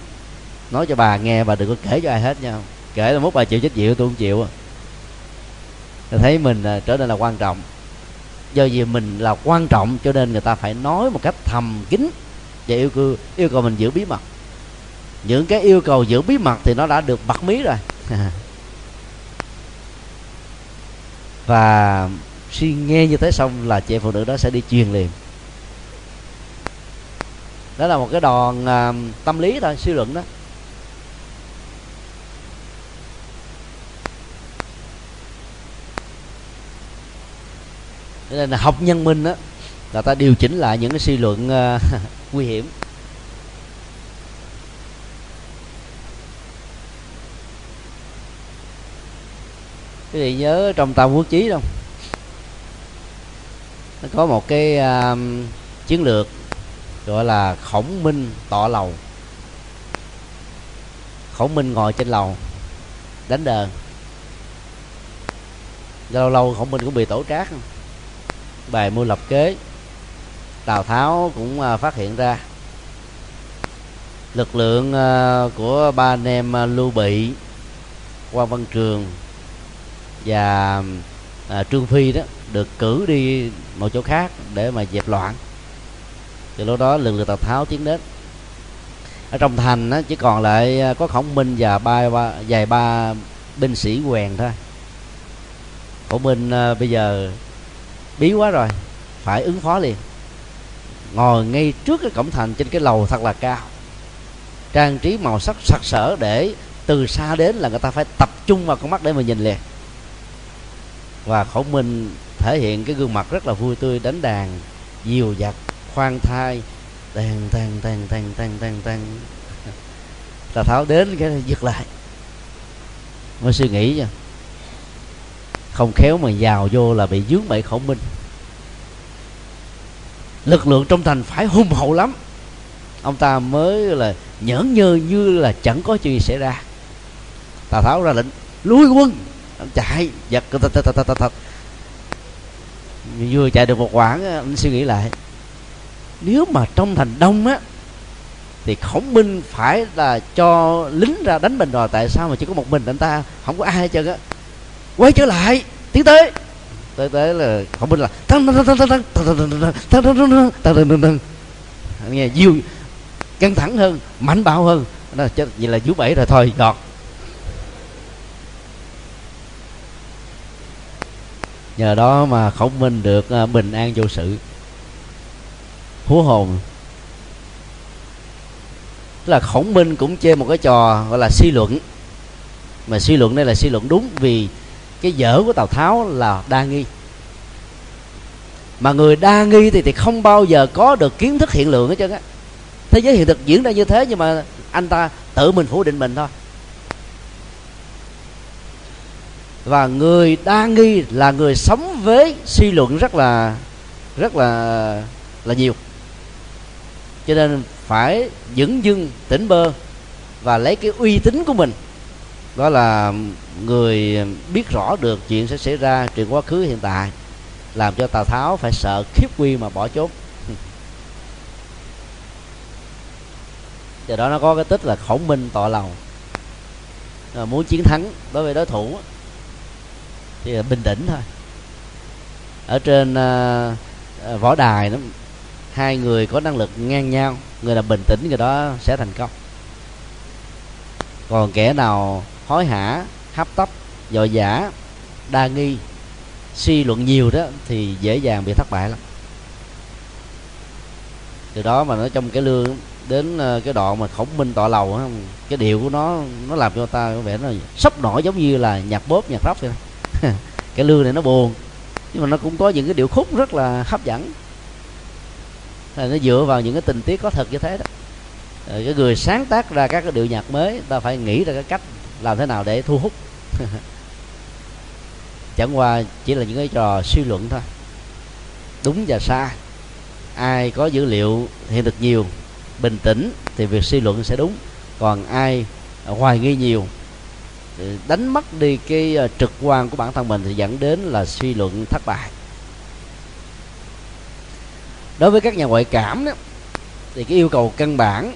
nói cho bà nghe, bà đừng có kể cho ai hết nha. Kể là mốt bà chịu trách nhiệm, tôi không chịu. Tôi thấy mình trở nên là quan trọng. Do vì mình là quan trọng cho nên người ta phải nói một cách thầm kín và yêu cầu mình giữ bí mật. Những cái yêu cầu giữ bí mật thì nó đã được bật mí rồi. Và suy nghe như thế xong là chị phụ nữ đó sẽ đi truyền liền. Đó là một cái đòn tâm lý thôi, suy luận đó. Nên là học nhân minh đó, là ta điều chỉnh lại những cái suy luận nguy hiểm. Quý vị nhớ trong Tam Quốc Chí không? Nó có một cái chiến lược gọi là Khổng Minh tọa lầu. Khổng Minh ngồi trên lầu đánh đờn. Lâu lâu Khổng Minh cũng bị tổ trác, bài mưu lập kế. Tào Tháo cũng phát hiện ra. Lực lượng của ba anh em Lưu Bị, Quan Văn Trường và Trương Phi đó được cử đi một chỗ khác để mà dẹp loạn. Từ lúc đó lực lượng Tào Tháo tiến đến. Ở trong thành đó, chỉ còn lại có Khổng Minh và vài ba binh sĩ quèn thôi. Khổng Minh bây giờ bí quá rồi, phải ứng phó liền. Ngồi ngay trước cái cổng thành trên cái lầu thật là cao, trang trí màu sắc sặc sỡ để từ xa đến là người ta phải tập trung vào con mắt để mà nhìn liền. Và Khổng Minh thể hiện cái gương mặt rất là vui tươi, đánh đàn, dìu dặt, khoan thai, tan. Tào Tháo đến cái giật lại, mới suy nghĩ nha, không khéo mà vào vô là bị dướng bậy khổng minh. Lực lượng trong thành phải hùng hậu lắm. Ông ta mới là nhởn nhơ như là chẳng có chuyện xảy ra. Tào Tháo ra lệnh lui quân, ông chạy giật thật. Vừa chạy được một quãng, anh suy nghĩ lại, nếu mà trong thành đông á thì Khổng Minh phải là cho lính ra đánh mình rồi, tại sao mà chỉ có một mình anh ta, không có ai hết trơn á. Quay trở lại, tiến tới. Tới là Khổng Minh là nghe nhiều căng thẳng hơn, mạnh bạo hơn. Vậy là vũ bẫy rồi, thôi đọt. Nhờ đó mà Khổng Minh được bình an vô sự. Hú hồn là Khổng Minh cũng chơi một cái trò gọi là suy luận, mà suy luận đây là suy luận đúng, vì cái dở của Tào Tháo là đa nghi, mà người đa nghi thì không bao giờ có được kiến thức hiện lượng hết trơn á. Thế giới hiện thực diễn ra như thế, nhưng mà anh ta tự mình phủ định mình thôi. Và người đa nghi là người sống với suy luận rất là nhiều, cho nên phải dửng dưng tỉnh bơ và lấy cái uy tín của mình, đó là người biết rõ được chuyện sẽ xảy ra, chuyện quá khứ hiện tại, làm cho Tào Tháo phải sợ khiếp quy mà bỏ trốn. Do đó nó có cái tích là Khổng Minh tọa lầu. Muốn chiến thắng đối với đối thủ thì bình tĩnh thôi. Ở trên võ đài đó, hai người có năng lực ngang nhau, người nào bình tĩnh người đó sẽ thành công. Còn kẻ nào hối hả, hấp tấp, vội vã, đa nghi, suy luận nhiều đó thì dễ dàng bị thất bại lắm. Từ đó mà nó trong cái lương đến cái đoạn mà Khổng Minh tọa lầu, cái điệu của nó làm cho ta có vẻ nó sốc nổi, giống như là nhạc bóp, nhạc rock vậy. Cái lương này nó buồn, nhưng mà nó cũng có những cái điệu khúc rất là hấp dẫn. Nó dựa vào những cái tình tiết có thật như thế đó. Cái người sáng tác ra các cái điệu nhạc mới, ta phải nghĩ ra cái cách làm thế nào để thu hút. Chẳng qua chỉ là những cái trò suy luận thôi, đúng và sai. Ai có dữ liệu hiện thực nhiều, bình tĩnh thì việc suy luận sẽ đúng. Còn ai hoài nghi nhiều, đánh mất đi cái trực quan của bản thân mình thì dẫn đến là suy luận thất bại. Đối với các nhà ngoại cảm đó, thì cái yêu cầu căn bản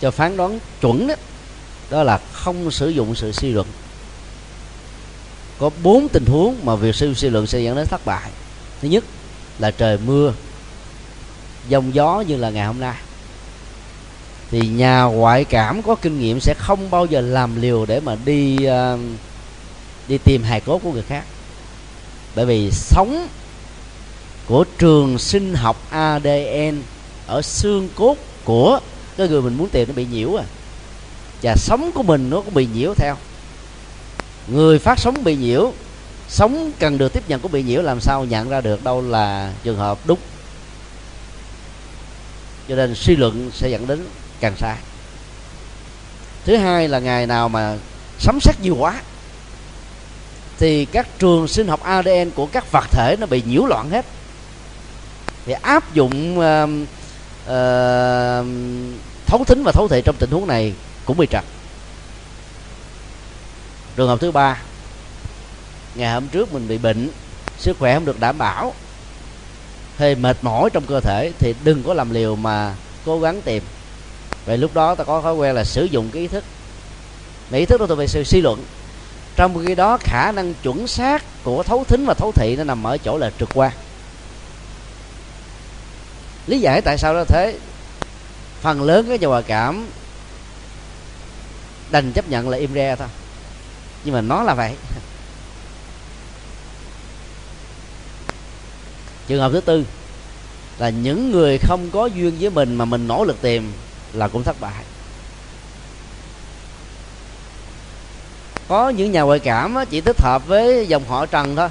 cho phán đoán chuẩn đó, đó là không sử dụng sự suy luận. Có 4 tình huống mà việc suy luận sẽ dẫn đến thất bại. Thứ nhất là trời mưa, giông gió như là ngày hôm nay, thì nhà ngoại cảm có kinh nghiệm sẽ không bao giờ làm liều để mà đi tìm hài cốt của người khác. Bởi vì sống của trường sinh học ADN ở xương cốt của cái người mình muốn tìm nó bị nhiễu à, và sống của mình nó cũng bị nhiễu theo. Người phát sóng bị nhiễu, sống cần được tiếp nhận cũng bị nhiễu, làm sao nhận ra được đâu là trường hợp đúng. Cho nên suy luận sẽ dẫn đến càng sai. Thứ hai là ngày nào mà sấm sét nhiều quá thì các trường sinh học ADN của các vật thể nó bị nhiễu loạn hết. Thì áp dụng thấu thính và thấu thị trong tình huống này cũng bị trật. Trường hợp thứ ba, ngày hôm trước mình bị bệnh, sức khỏe không được đảm bảo, hơi mệt mỏi trong cơ thể, thì đừng có làm liều mà cố gắng tìm. Vậy lúc đó ta có thói quen là sử dụng cái ý thức, mà ý thức đó thuộc về sự suy luận. Trong khi đó khả năng chuẩn xác của thấu thính và thấu thị nó nằm ở chỗ là trực quan. Lý giải tại sao đó thế, phần lớn cái nhà ngoại cảm đành chấp nhận là im re thôi, nhưng mà nó là vậy. Trường hợp thứ tư là những người không có duyên với mình mà mình nỗ lực tìm là cũng thất bại. Có những nhà ngoại cảm chỉ thích hợp với dòng họ Trần thôi,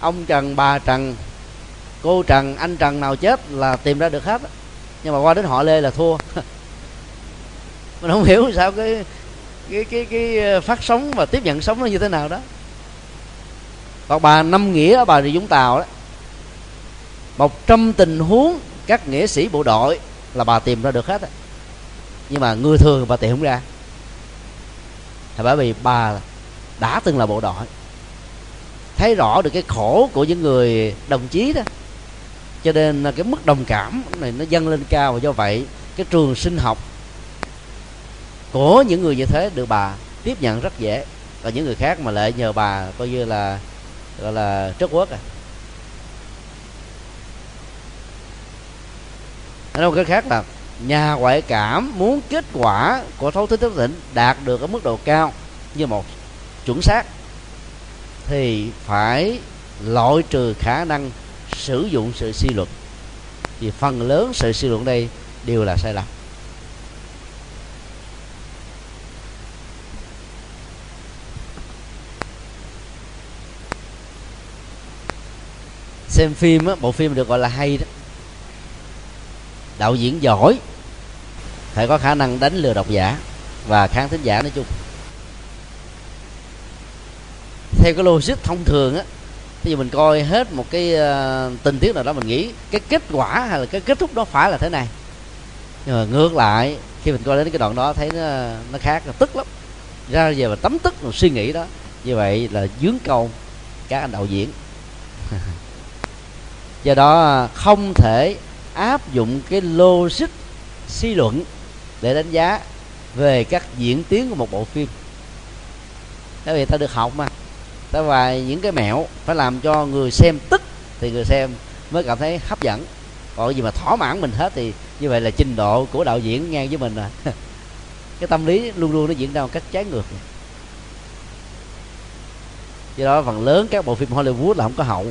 ông Trần, bà Trần, cô Trần, anh Trần nào chết là tìm ra được hết, nhưng mà qua đến họ Lê là thua. Mình không hiểu sao cái phát sóng và tiếp nhận sống nó như thế nào đó. Còn bà Năm Nghĩa ở Bà Rịa Vũng Tàu đó, 100 tình huống các nghĩa sĩ bộ đội là bà tìm ra được hết đó. Nhưng mà người thường bà tìm không ra, thì bởi vì bà đã từng là bộ đội, thấy rõ được cái khổ của những người đồng chí đó, cho nên cái mức đồng cảm này nó dâng lên cao. Và do vậy cái trường sinh học của những người như thế được bà tiếp nhận rất dễ. Còn những người khác mà lại nhờ bà coi như là gọi là trớt quất à. Nói một cái khác là nhà ngoại cảm muốn kết quả của thấu thức thức tỉnh đạt được ở mức độ cao như một chuẩn xác thì phải loại trừ khả năng sử dụng sự suy luận, vì phần lớn sự suy luận đây đều là sai lầm. Xem phim á, bộ phim được gọi là hay đó, đạo diễn giỏi phải có khả năng đánh lừa độc giả và khán thính giả nói chung. Theo cái logic thông thường á, thì mình coi hết một cái tình tiết nào đó, mình nghĩ cái kết quả hay là cái kết thúc đó phải là thế này, nhưng mà ngược lại khi mình coi đến cái đoạn đó thấy nó khác, là tức lắm, ra về mà tấm tức rồi suy nghĩ đó. Như vậy là dướng câu các anh đạo diễn. Do đó không thể áp dụng cái logic suy luận để đánh giá về các diễn tiến của một bộ phim. Tại vì ta được học mà, ta vài những cái mẹo phải làm cho người xem tức thì người xem mới cảm thấy hấp dẫn. Còn gì mà thỏa mãn mình hết thì như vậy là trình độ của đạo diễn ngang với mình rồi. Cái tâm lý luôn luôn nó diễn ra một cách trái ngược. Do đó phần lớn các bộ phim Hollywood là không có hậu,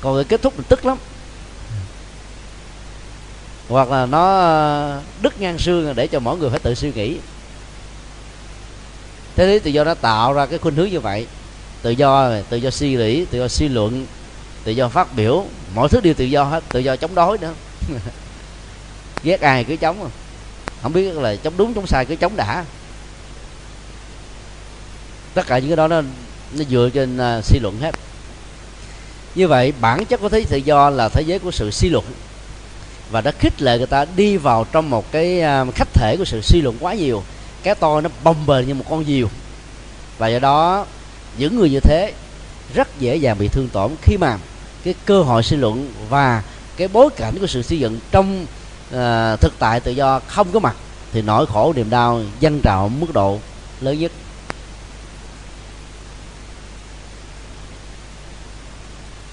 còn cái kết thúc mình tức lắm, hoặc là nó đứt ngang xương để cho mỗi người phải tự suy nghĩ. Thế thì tự do nó tạo ra cái khuynh hướng như vậy, tự do suy nghĩ, tự do suy luận, tự do phát biểu, mọi thứ đều tự do hết, tự do chống đối nữa. Ghét ai cứ chống, không biết là chống đúng chống sai cứ chống đã. Tất cả những cái đó nó dựa trên suy luận hết. Như vậy bản chất của thế giới tự do là thế giới của sự suy luận, và đã khích lệ người ta đi vào trong một cái khách thể của sự suy luận quá nhiều. Cái tôi nó bồng bềnh như một con diều, và do đó những người như thế rất dễ dàng bị thương tổn khi mà cái cơ hội suy luận và cái bối cảnh của sự suy luận trong thực tại tự do không có mặt, thì nỗi khổ niềm đau dâng trào mức độ lớn nhất.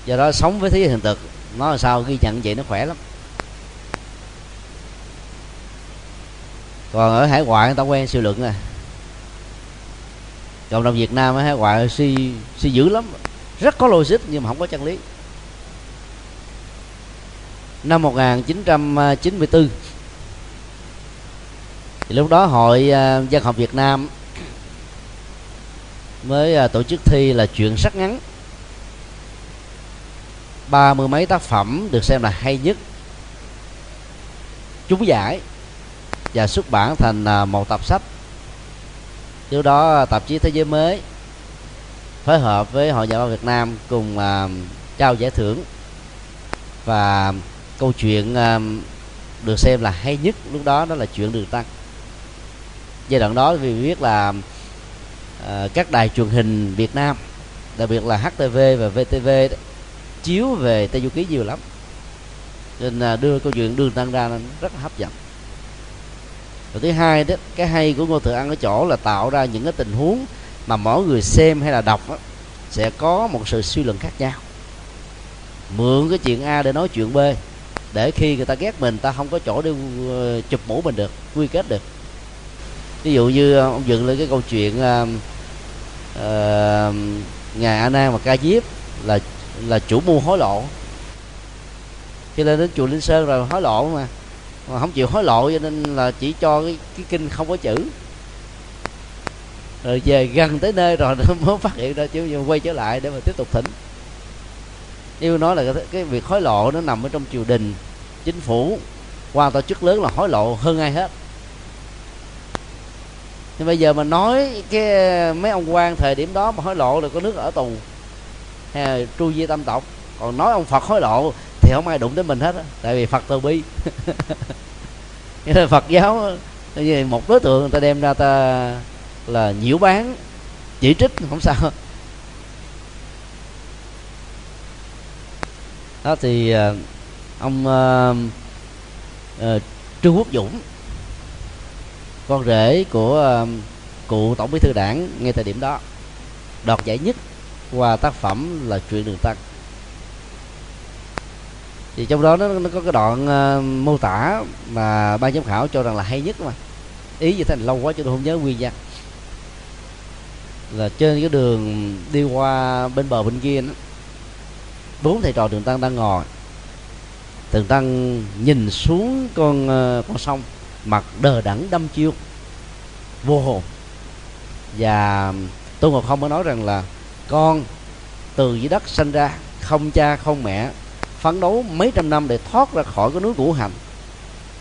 Do đó sống với thế giới hiện thực, nó là sao ghi nhận vậy nó khỏe lắm. Còn ở hải ngoại người ta quen suy luận này. Cộng đồng Việt Nam ở hải ngoại suy dữ lắm, rất có logic nhưng mà không có chân lý. Năm 1994 thì lúc đó Hội Văn học Việt Nam mới tổ chức thi là chuyện sắt ngắn, 30 mấy tác phẩm được xem là hay nhất trúng giải và xuất bản thành một tập sách. Trước đó tạp chí Thế Giới Mới phối hợp với Hội Nhà báo Việt Nam cùng trao giải thưởng, và câu chuyện được xem là hay nhất lúc đó đó là chuyện Đường Tăng. Giai đoạn đó vì biết là các đài truyền hình Việt Nam, đặc biệt là HTV và VTV đó, chiếu về Tây Du Ký nhiều lắm, nên đưa câu chuyện Đường Tăng ra rất là hấp dẫn. Rồi thứ hai đó, cái hay của Ngô Thừa Ân ở chỗ là tạo ra những cái tình huống mà mỗi người xem hay là đọc đó, sẽ có một sự suy luận khác nhau, mượn cái chuyện A để nói chuyện B, để khi người ta ghét mình ta không có chỗ để chụp mũ mình được, quy kết được. Ví dụ như ông dựng lên cái câu chuyện ngài A Nan và Ca Diếp là chủ mưu hối lộ, khi lên đến chùa Linh Sơn rồi hối lộ mà không chịu hối lộ, cho nên là chỉ cho cái kinh không có chữ, rồi về gần tới nơi rồi nó mới phát hiện ra chứ quay trở lại để mà tiếp tục thỉnh. Nếu nói là cái việc hối lộ nó nằm ở trong triều đình, chính phủ, qua tổ chức lớn là hối lộ hơn ai hết. Nhưng bây giờ mà nói cái mấy ông quan thời điểm đó mà hối lộ là có nước ở tù hay là tru di tam tộc. Còn nói ông Phật hối lộ thì không ai đụng tới mình hết á, tại vì Phật từ bi. Nghĩa là Phật giáo như một đối tượng người ta đem ra ta là nhiễu báng, chỉ trích không sao. Đó thì ông Trương Quốc Dũng, con rể của cụ Tổng Bí thư Đảng ngay thời điểm đó, đoạt giải nhất qua tác phẩm là Chuyện Đường Tăng. Thì trong đó nó có cái đoạn mô tả mà ban giám khảo cho rằng là hay nhất, mà ý như thế này lâu quá cho tôi không nhớ nguyên văn, là trên cái đường đi qua bên bờ bên kia đó, 4 thầy trò Đường Tăng đang ngồi. Đường Tăng nhìn xuống con sông, mặt đờ đẫn đăm chiêu vô hồn. Và Tôn Ngộ Không mới nói rằng là con từ dưới đất sanh ra, không cha không mẹ, phấn đấu mấy trăm năm để thoát ra khỏi cái núi Ngũ Hành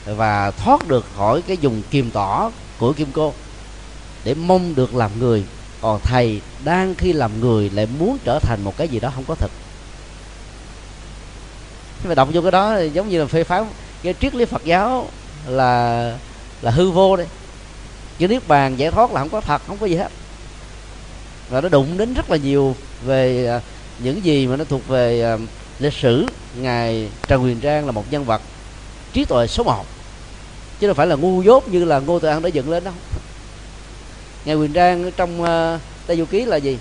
và thoát được khỏi cái vùng kiềm tỏ của Kim Cô để mong được làm người. Còn thầy đang khi làm người lại muốn trở thành một cái gì đó không có thật. Mà đọc vô cái đó thì giống như là phê phán cái triết lý Phật giáo là hư vô đấy. Chứ Niết Bàn giải thoát là không có thật, không có gì hết. Và nó đụng đến rất là nhiều về những gì mà nó thuộc về lịch sử. Ngài Trần Huyền Trang là một nhân vật trí tuệ số 1, chứ đâu phải là ngu dốt như là Ngô Tự An đã dựng lên đâu. Ngài Huyền Trang trong Tây Du Ký là gì?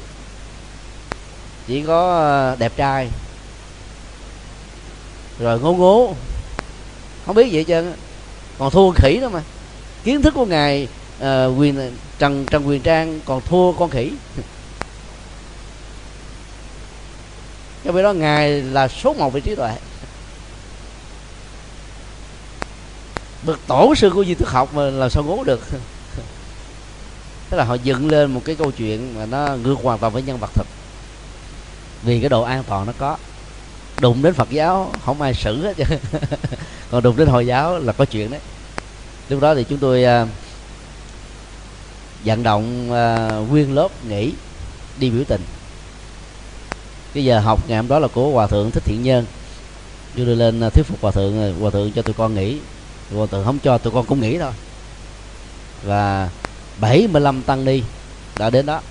Chỉ có đẹp trai, rồi ngố ngố, không biết gì hết trơn, còn thua khỉ đó mà. Kiến thức của Ngài Trần Huyền Trang còn thua con khỉ. Cho vậy đó, Ngài là số 1 về trí tuệ. Bậc tổ sư của Duy Thức học mà làm sao ngố được. Tức là họ dựng lên một cái câu chuyện mà nó ngược hoàn toàn với nhân vật thật, vì cái độ an toàn nó có. Đụng đến Phật giáo không ai xử hết. Còn đụng đến Hồi giáo là có chuyện đấy. Lúc đó thì chúng tôi vận động nguyên lớp nghỉ đi biểu tình. Cái giờ học ngày hôm đó là của Hòa thượng Thích Thiện Nhân. Tôi đưa lên thuyết phục Hòa thượng cho tụi con nghỉ. Hòa thượng không cho, tụi con cũng nghỉ thôi. Và 75 tăng ni đã đến đó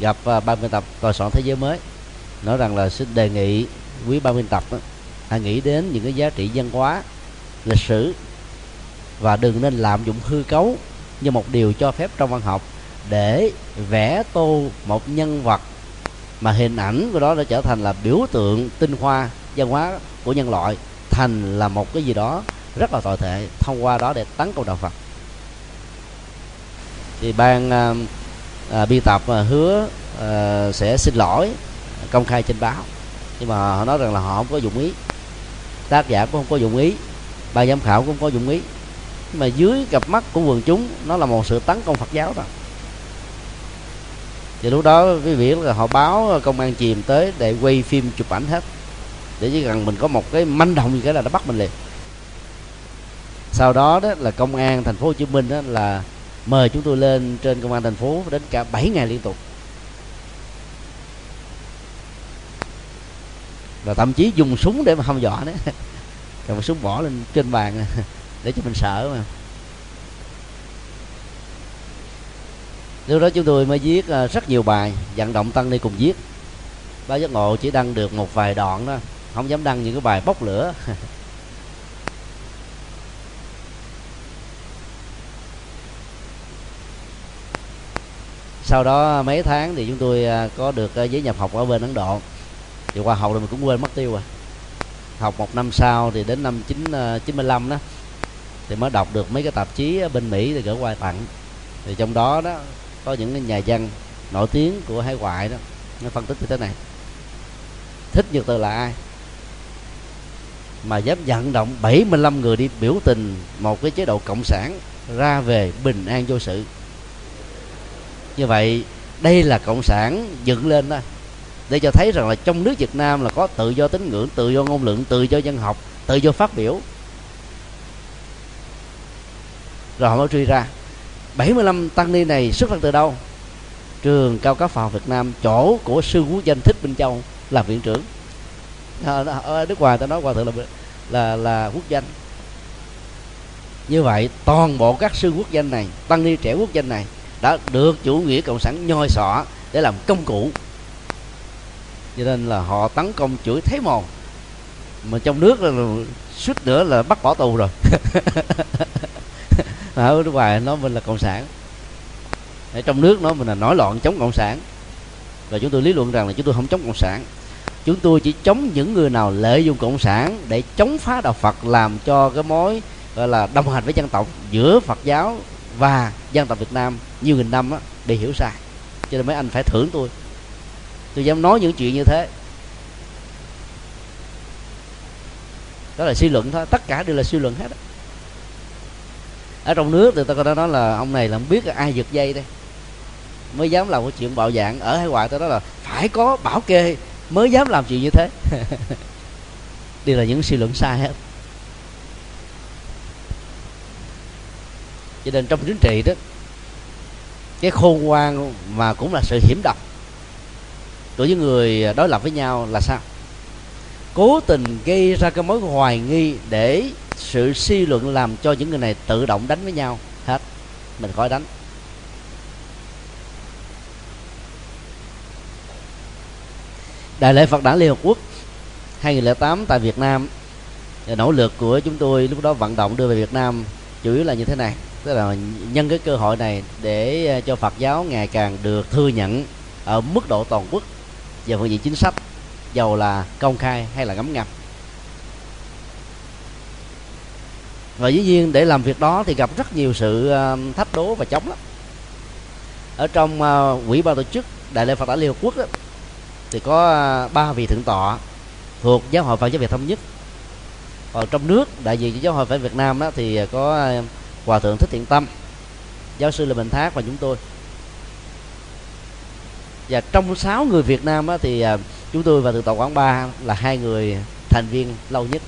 gặp ban biên tập tòa soạn Thế Giới Mới, nói rằng là xin đề nghị quý ban biên tập hãy nghĩ đến những cái giá trị văn hóa, lịch sử, và đừng nên lạm dụng hư cấu như một điều cho phép trong văn học để vẽ tô một nhân vật mà hình ảnh của đó đã trở thành là biểu tượng tinh hoa văn hóa của nhân loại, thành là một cái gì đó rất là tồi tệ, thông qua đó để tấn công đạo Phật. Thì ban biên tập hứa sẽ xin lỗi công khai trên báo, nhưng mà họ nói rằng là họ không có dụng ý, tác giả cũng không có dụng ý, ban giám khảo cũng không có dụng ý. Nhưng mà dưới cặp mắt của quần chúng, nó là một sự tấn công Phật giáo rồi. Thì lúc đó quý vị là họ báo công an chìm tới để quay phim chụp ảnh hết, để chỉ cần mình có một cái manh động gì cái là nó bắt mình liền. Sau đó đó là công an thành phố Hồ Chí Minh đó là mời chúng tôi lên trên công an thành phố đến cả 7 ngày liên tục, và thậm chí dùng súng để mà hăm dọa đấy. Cầm súng bỏ lên trên bàn để cho mình sợ mà. Lúc đó chúng tôi mới viết rất nhiều bài vận động tăng ni cùng viết. Báo Giác Ngộ chỉ đăng được một vài đoạn đó, không dám đăng những cái bài bốc lửa. Sau đó mấy tháng thì chúng tôi có được giấy nhập học ở bên Ấn Độ. Thì qua học rồi mình cũng quên mất tiêu rồi. Học một năm sau thì đến năm 95 đó thì mới đọc được mấy cái tạp chí bên Mỹ thì gửi qua tặng. Thì trong đó đó có những cái nhà văn nổi tiếng của hải ngoại đó, nó phân tích như thế này: Thích Nhật Từ là ai mà dám vận động 75 người đi biểu tình một cái chế độ cộng sản ra về bình an vô sự? Như vậy đây là cộng sản dựng lên đó, để cho thấy rằng là trong nước Việt Nam là có tự do tín ngưỡng, tự do ngôn luận, tự do dân học, tự do phát biểu. Rồi họ mới truy ra 75 tăng ni này xuất thân từ đâu? Trường Cao cấp Phật học Việt Nam, chỗ của sư quốc danh Thích Minh Châu làm viện trưởng. Ở nước ngoài ta nói qua thử là quốc danh. Như vậy toàn bộ các sư quốc danh này, tăng ni trẻ quốc danh này đã được chủ nghĩa cộng sản nhoi sọ để làm công cụ, cho nên là họ tấn công chửi thấy mòn, mà trong nước là suýt nữa là bắt bỏ tù rồi. Ở nước ngoài nói mình là cộng sản, ở trong nước nói mình là nổi loạn chống cộng sản. Và chúng tôi lý luận rằng là chúng tôi không chống cộng sản, chúng tôi chỉ chống những người nào lợi dụng cộng sản để chống phá đạo Phật, làm cho cái mối gọi là đồng hành với dân tộc giữa Phật giáo và dân tộc Việt Nam nhiều nghìn năm bị hiểu sai. Cho nên mấy anh phải thưởng tôi, tôi dám nói những chuyện như thế. Đó là suy luận thôi, tất cả đều là suy luận hết. Ở trong nước thì ta có nói là ông này là không biết ai giật dây đây mới dám làm cái chuyện bạo dạng. Ở hải ngoại ta nói là phải có bảo kê mới dám làm chuyện như thế. Đây là những suy luận sai hết. Cho nên trong chính trị đó, cái khôn ngoan mà cũng là sự hiểm độc đối với người đối lập với nhau là sao? Cố tình gây ra cái mối hoài nghi để sự suy luận làm cho những người này tự động đánh với nhau hết, mình khỏi đánh. Đại lễ Phật đản Liên Hợp Quốc 2008 tại Việt Nam, nỗ lực của chúng tôi lúc đó vận động đưa về Việt Nam chủ yếu là như thế này, tức là nhân cái cơ hội này để cho Phật giáo ngày càng được thừa nhận ở mức độ toàn quốc về phương diện chính sách, dầu là công khai hay là ngấm ngầm. Và dĩ nhiên để làm việc đó thì gặp rất nhiều sự thách đố và chống lắm. Ở trong quỹ ban tổ chức Đại lễ Phật đản Liên Hợp Quốc đó, thì có 3 vị thượng tọa thuộc Giáo hội Phật giáo Việt Thống nhất. Còn trong nước đại diện cho Giáo hội Phật Việt Nam đó thì có Hòa thượng Thích Thiện Tâm, giáo sư Lê Bình Thác và chúng tôi. Và trong 6 người Việt Nam đó, thì chúng tôi và thượng tọa Quảng Ba là 2 người thành viên lâu nhất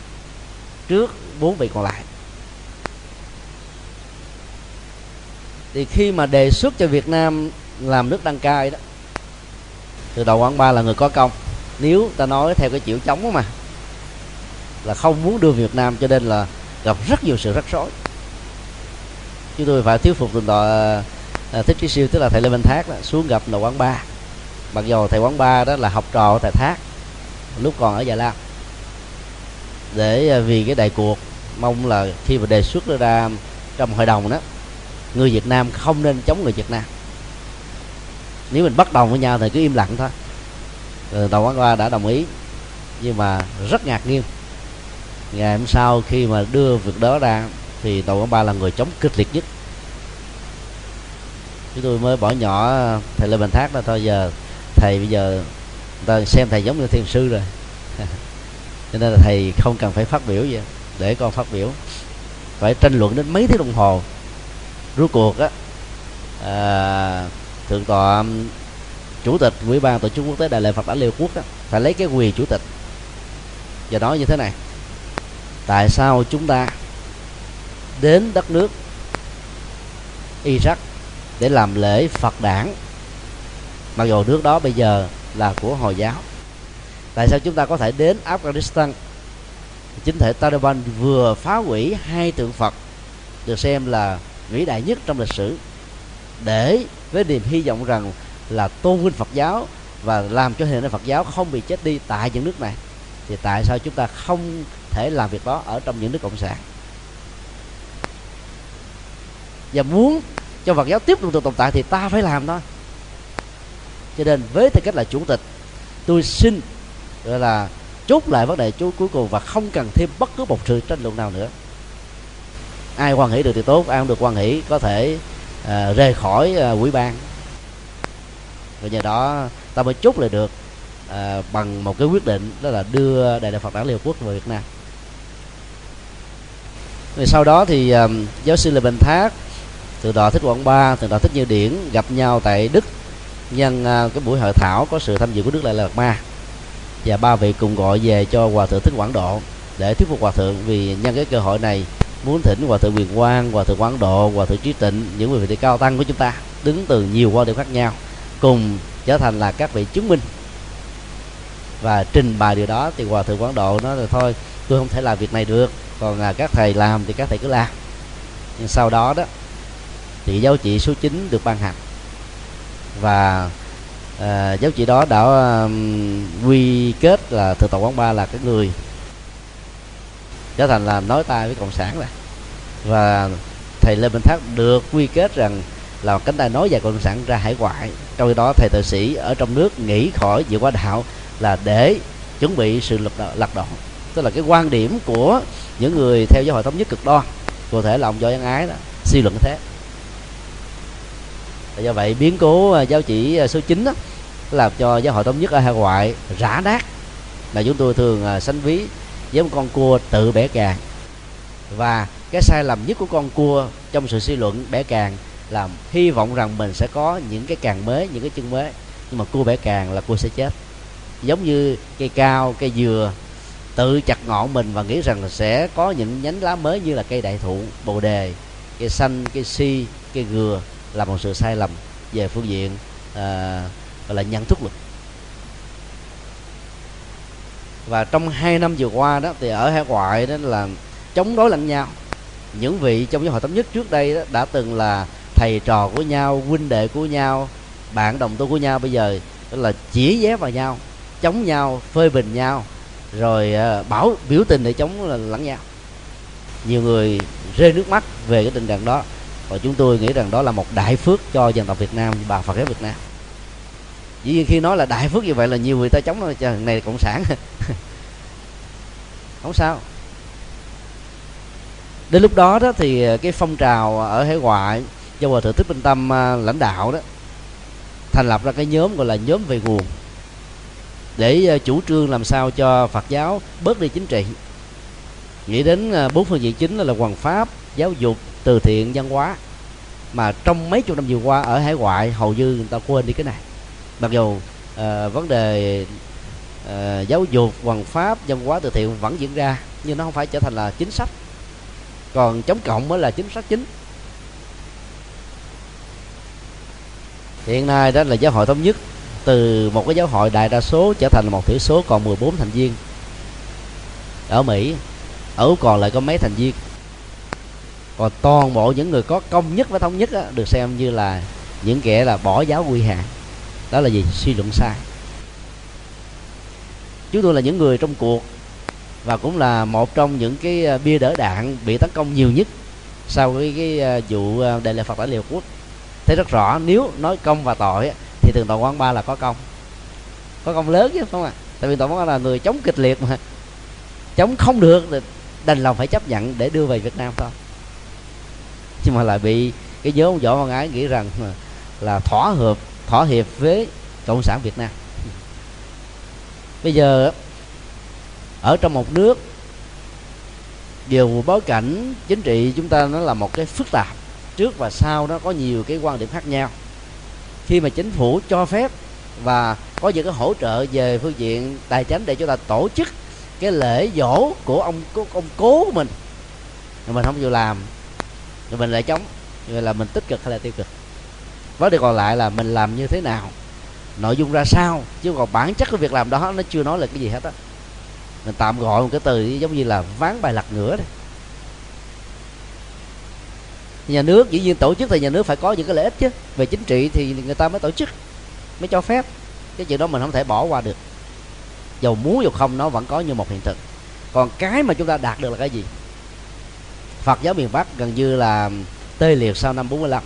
trước 4 vị còn lại. Thì khi mà đề xuất cho Việt Nam làm nước đăng cai đó, từ đầu Quảng Ba là người có công. Nếu ta nói theo cái chiều chống mà là không muốn đưa Việt Nam, cho nên là gặp rất nhiều sự rắc rối. Chúng tôi phải thuyết phục từng tòa Thích Trí Siêu, tức là thầy Lê Minh Thác đó, xuống gặp đầu Quảng Ba. Mặc dù thầy Quảng Ba đó là học trò của thầy Thác lúc còn ở Già Lam, để vì cái đại cuộc mong là khi mà đề xuất đưa ra trong hội đồng đó, người Việt Nam không nên chống người Việt Nam. Nếu mình bất đồng với nhau thì cứ im lặng thôi. Đầu Quán Qua đã đồng ý, nhưng mà rất ngạc nhiên, ngày hôm sau khi mà đưa việc đó ra thì Đầu Quán Ba là người chống kịch liệt nhất. Chúng tôi mới bỏ nhỏ thầy Lê Bình Thác là thôi giờ thầy, bây giờ người ta xem thầy giống như thiền sư rồi. Cho nên là thầy không cần phải phát biểu gì, để con phát biểu. Phải tranh luận đến mấy tiếng đồng hồ. Rốt cuộc á, thượng tọa chủ tịch Ủy ban tổ chức quốc tế Đại lễ Phật đản Liên Hợp Quốc đó, phải lấy cái quyền chủ tịch và nói như thế này: tại sao chúng ta đến đất nước Iraq để làm lễ Phật đản, mặc dù nước đó bây giờ là của Hồi giáo? Tại sao chúng ta có thể đến Afghanistan, chính thể Taliban vừa phá hủy 2 tượng Phật được xem là vĩ đại nhất trong lịch sử, để với niềm hy vọng rằng là tôn vinh Phật giáo và làm cho hình ảnh Phật giáo không bị chết đi tại những nước này? Thì tại sao chúng ta không thể làm việc đó ở trong những nước cộng sản? Và muốn cho Phật giáo tiếp tục tồn tại thì ta phải làm thôi. Cho nên với tư cách là chủ tịch, tôi xin gọi là chốt lại vấn đề cuối cùng và không cần thêm bất cứ một sự tranh luận nào nữa. Ai hoan hỷ được thì tốt, ai không được hoan hỷ có thể rời khỏi ủy ban. Và nhờ đó ta mới chốt lại được bằng một cái quyết định, đó là đưa Đại lễ Phật đản Liên Hợp Quốc vào Việt Nam. Rồi sau đó thì giáo sư Lê Bình Thác, thượng tọa Thích Quảng Ba, thượng tọa Thích Như Điển gặp nhau tại Đức nhân cái buổi hội thảo có sự tham dự của Đức Lại Lạt Ma, và ba vị cùng gọi về cho Hòa Thượng Thích Quảng Độ để thuyết phục Hòa Thượng. Vì nhân cái cơ hội này muốn thỉnh Hòa Thượng Quyền Quang, Hòa Thượng Quảng Độ, Hòa Thượng Trí Tịnh, những vị vị cao tăng của chúng ta đứng từ nhiều quan điểm khác nhau cùng trở thành là các vị chứng minh và trình bày điều đó. Thì Hòa Thượng Quảng Độ nói là thôi tôi không thể làm việc này được, còn là các thầy làm thì các thầy cứ làm. Nhưng sau đó đó thì giáo chỉ số 9 được ban hành, và giáo chỉ đó đã quy kết là Thượng tọa Quán Ba là cái người trở thành là nói tay với cộng sản này, và thầy Lê Minh Thác được quy kết rằng là cánh tay nói về cộng sản ra hải ngoại. Trong khi đó thầy tự sĩ ở trong nước nghỉ khỏi dự quá đạo là để chuẩn bị sự lật đổ, tức là cái quan điểm của những người theo giáo hội thống nhất cực đoan, cụ thể là ông Võ Văn Ái đó, suy luận thế. Và do vậy biến cố giáo chỉ số 9 đó làm cho giáo hội thống nhất ở hải ngoại rã nát, mà chúng tôi thường sánh ví với một con cua tự bẻ càng. Và cái sai lầm nhất của con cua trong sự suy luận bẻ càng là hy vọng rằng mình sẽ có những cái càng mới, những cái chân mới, nhưng mà cua bẻ càng là cua sẽ chết. Giống như cây cao, cây dừa tự chặt ngọn mình và nghĩ rằng là sẽ có những nhánh lá mới như là cây đại thụ, bồ đề, cây xanh, cây si, cây gừa, là một sự sai lầm về phương diện gọi là nhận thức lực. Và trong 2 năm vừa qua đó thì ở hải ngoại đó là chống đối lẫn nhau. Những vị trong giáo hội thống nhất trước đây đó đã từng là thầy trò của nhau, huynh đệ của nhau, bạn đồng tu của nhau, bây giờ là chỉ vé vào nhau, chống nhau, phê bình nhau, rồi bảo biểu tình để chống lẫn nhau. Nhiều người rơi nước mắt về cái tình trạng đó, và chúng tôi nghĩ rằng đó là một đại phước cho dân tộc Việt Nam và Phật giáo Việt Nam. Dĩ nhiên khi nói là đại phước như vậy là nhiều người ta chống nói này là cộng sản. Không sao. Đến lúc đó đó thì cái phong trào ở hải ngoại do Hòa Thượng Thích Minh Tâm lãnh đạo đó thành lập ra cái nhóm gọi là nhóm về nguồn, để chủ trương làm sao cho Phật giáo bớt đi chính trị, nghĩ đến 4 phương diện chính là hoằng pháp, giáo dục, từ thiện, văn hóa. Mà trong mấy chục năm vừa qua ở hải ngoại hầu như người ta quên đi cái này, mặc dù vấn đề giáo dục, hoằng pháp, văn hóa, từ thiện vẫn diễn ra, nhưng nó không phải trở thành là chính sách, còn chống cộng mới là chính sách chính. Hiện nay đó là giáo hội thống nhất từ một cái giáo hội đại đa số trở thành một thiểu số còn 14 thành viên ở Mỹ, ở Úc còn lại có mấy thành viên. Còn toàn bộ những người có công nhất và thống nhất đó, được xem như là những kẻ là bỏ giáo quy hạ. Đó là gì? Suy luận sai. Chúng tôi là những người trong cuộc và cũng là một trong những cái bia đỡ đạn bị tấn công nhiều nhất sau cái vụ đại lễ Phật tại Liên Hợp Quốc. Thấy rất rõ nếu nói công và tội thì Thượng tọa Quán Ba là có công lớn chứ, không ạ? Tại vì Thượng tọa Quán Ba là người chống kịch liệt, mà chống không được thì đành lòng phải chấp nhận để đưa về Việt Nam thôi. Nhưng mà lại bị cái giới ông Võ Văn Ái nghĩ rằng là thỏa hiệp với cộng sản Việt Nam. Bây giờ ở trong một nước điều bối cảnh chính trị chúng ta nó là một cái phức tạp, trước và sau nó có nhiều cái quan điểm khác nhau. Khi mà chính phủ cho phép và có những cái hỗ trợ về phương diện tài chính để chúng ta tổ chức cái lễ dỗ của ông cố của mình, rồi mình không chịu làm, rồi mình lại chống, rồi là mình tích cực hay là tiêu cực. Vấn đề còn lại là mình làm như thế nào, nội dung ra sao, chứ còn bản chất của việc làm đó nó chưa nói là cái gì hết á. Mình tạm gọi một cái từ giống như là ván bài lật ngửa này. Nhà nước dĩ nhiên tổ chức thì nhà nước phải có những cái lợi ích chứ, về chính trị thì người ta mới tổ chức, mới cho phép. Cái chuyện đó mình không thể bỏ qua được, dầu muốn dầu không nó vẫn có như một hiện thực. Còn cái mà chúng ta đạt được là cái gì? Phật giáo miền Bắc gần như là tê liệt sau năm 45.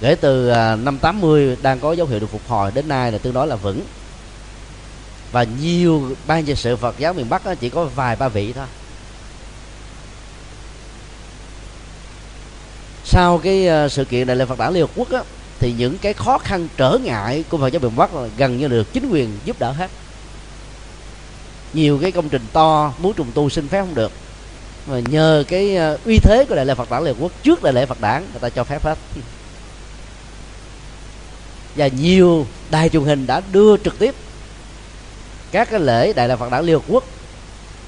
Kể từ năm 80 đang có dấu hiệu được phục hồi, đến nay là tương đối là vững. Và nhiều ban trị sự Phật giáo miền Bắc chỉ có vài ba vị thôi. Sau cái sự kiện đại lễ Phật đản Liên Hợp Quốc á, thì những cái khó khăn trở ngại của Phật giáo miền Bắc là gần như được chính quyền giúp đỡ hết. Nhiều cái công trình to muốn trùng tu xin phép không được, mà nhờ cái uy thế của đại lễ Phật đản Liên Hợp Quốc, trước đại lễ Phật đản người ta cho phép hết. và nhiều đài truyền hình đã đưa trực tiếp các cái lễ Đại lễ Phật đản Liên Hợp Quốc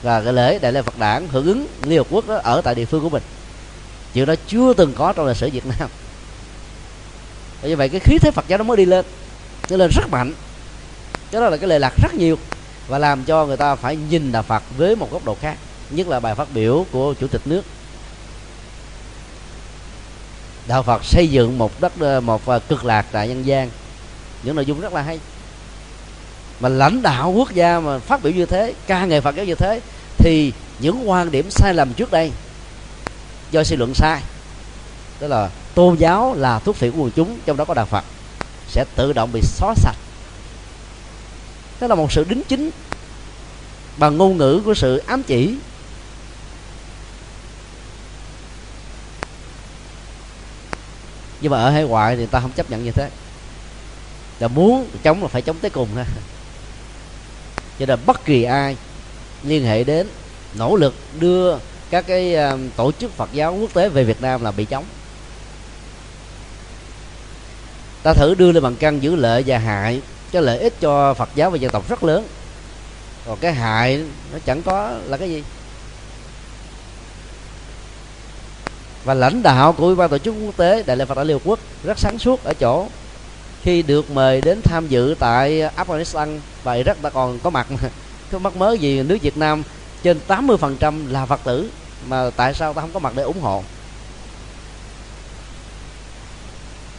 và cái lễ Đại lễ Phật đản hưởng ứng Liên Hợp Quốc đó ở tại địa phương của mình. Chuyện đó chưa từng có trong lịch sử Việt Nam. Như vậy cái khí thế Phật giáo nó mới đi lên, nó lên rất mạnh. Cái đó là cái lệ lạc rất nhiều và làm cho người ta phải nhìn đạo Phật với một góc độ khác, nhất là bài phát biểu của Chủ tịch nước. Đạo Phật xây dựng một cực lạc tại nhân gian, những nội dung rất là hay. Mà lãnh đạo quốc gia mà phát biểu như thế, ca ngợi Phật giáo như thế, thì những quan điểm sai lầm trước đây do suy luận sai, tức là tôn giáo là thuốc phiện của quần chúng, trong đó có đạo Phật, sẽ tự động bị xóa sạch. Đó là một sự đính chính bằng ngôn ngữ của sự ám chỉ. Nhưng mà ở hải ngoại thì người ta không chấp nhận như thế, là muốn chống là phải chống tới cùng ha. Cho nên bất kỳ ai liên hệ đến nỗ lực đưa các cái tổ chức Phật giáo quốc tế về Việt Nam là bị chống. Ta thử đưa lên bằng căn giữ lợi và hại. Cái lợi ích cho Phật giáo và dân tộc rất lớn, còn cái hại nó chẳng có là cái gì. Và lãnh đạo của Ủy ban tổ chức quốc tế Đại lễ Phật đản Liên Hợp Quốc rất sáng suốt ở chỗ khi được mời đến tham dự tại Afghanistan và Iraq ta còn có mặt, có mắc mớ gì nước Việt Nam trên 80% là Phật tử mà tại sao ta không có mặt để ủng hộ.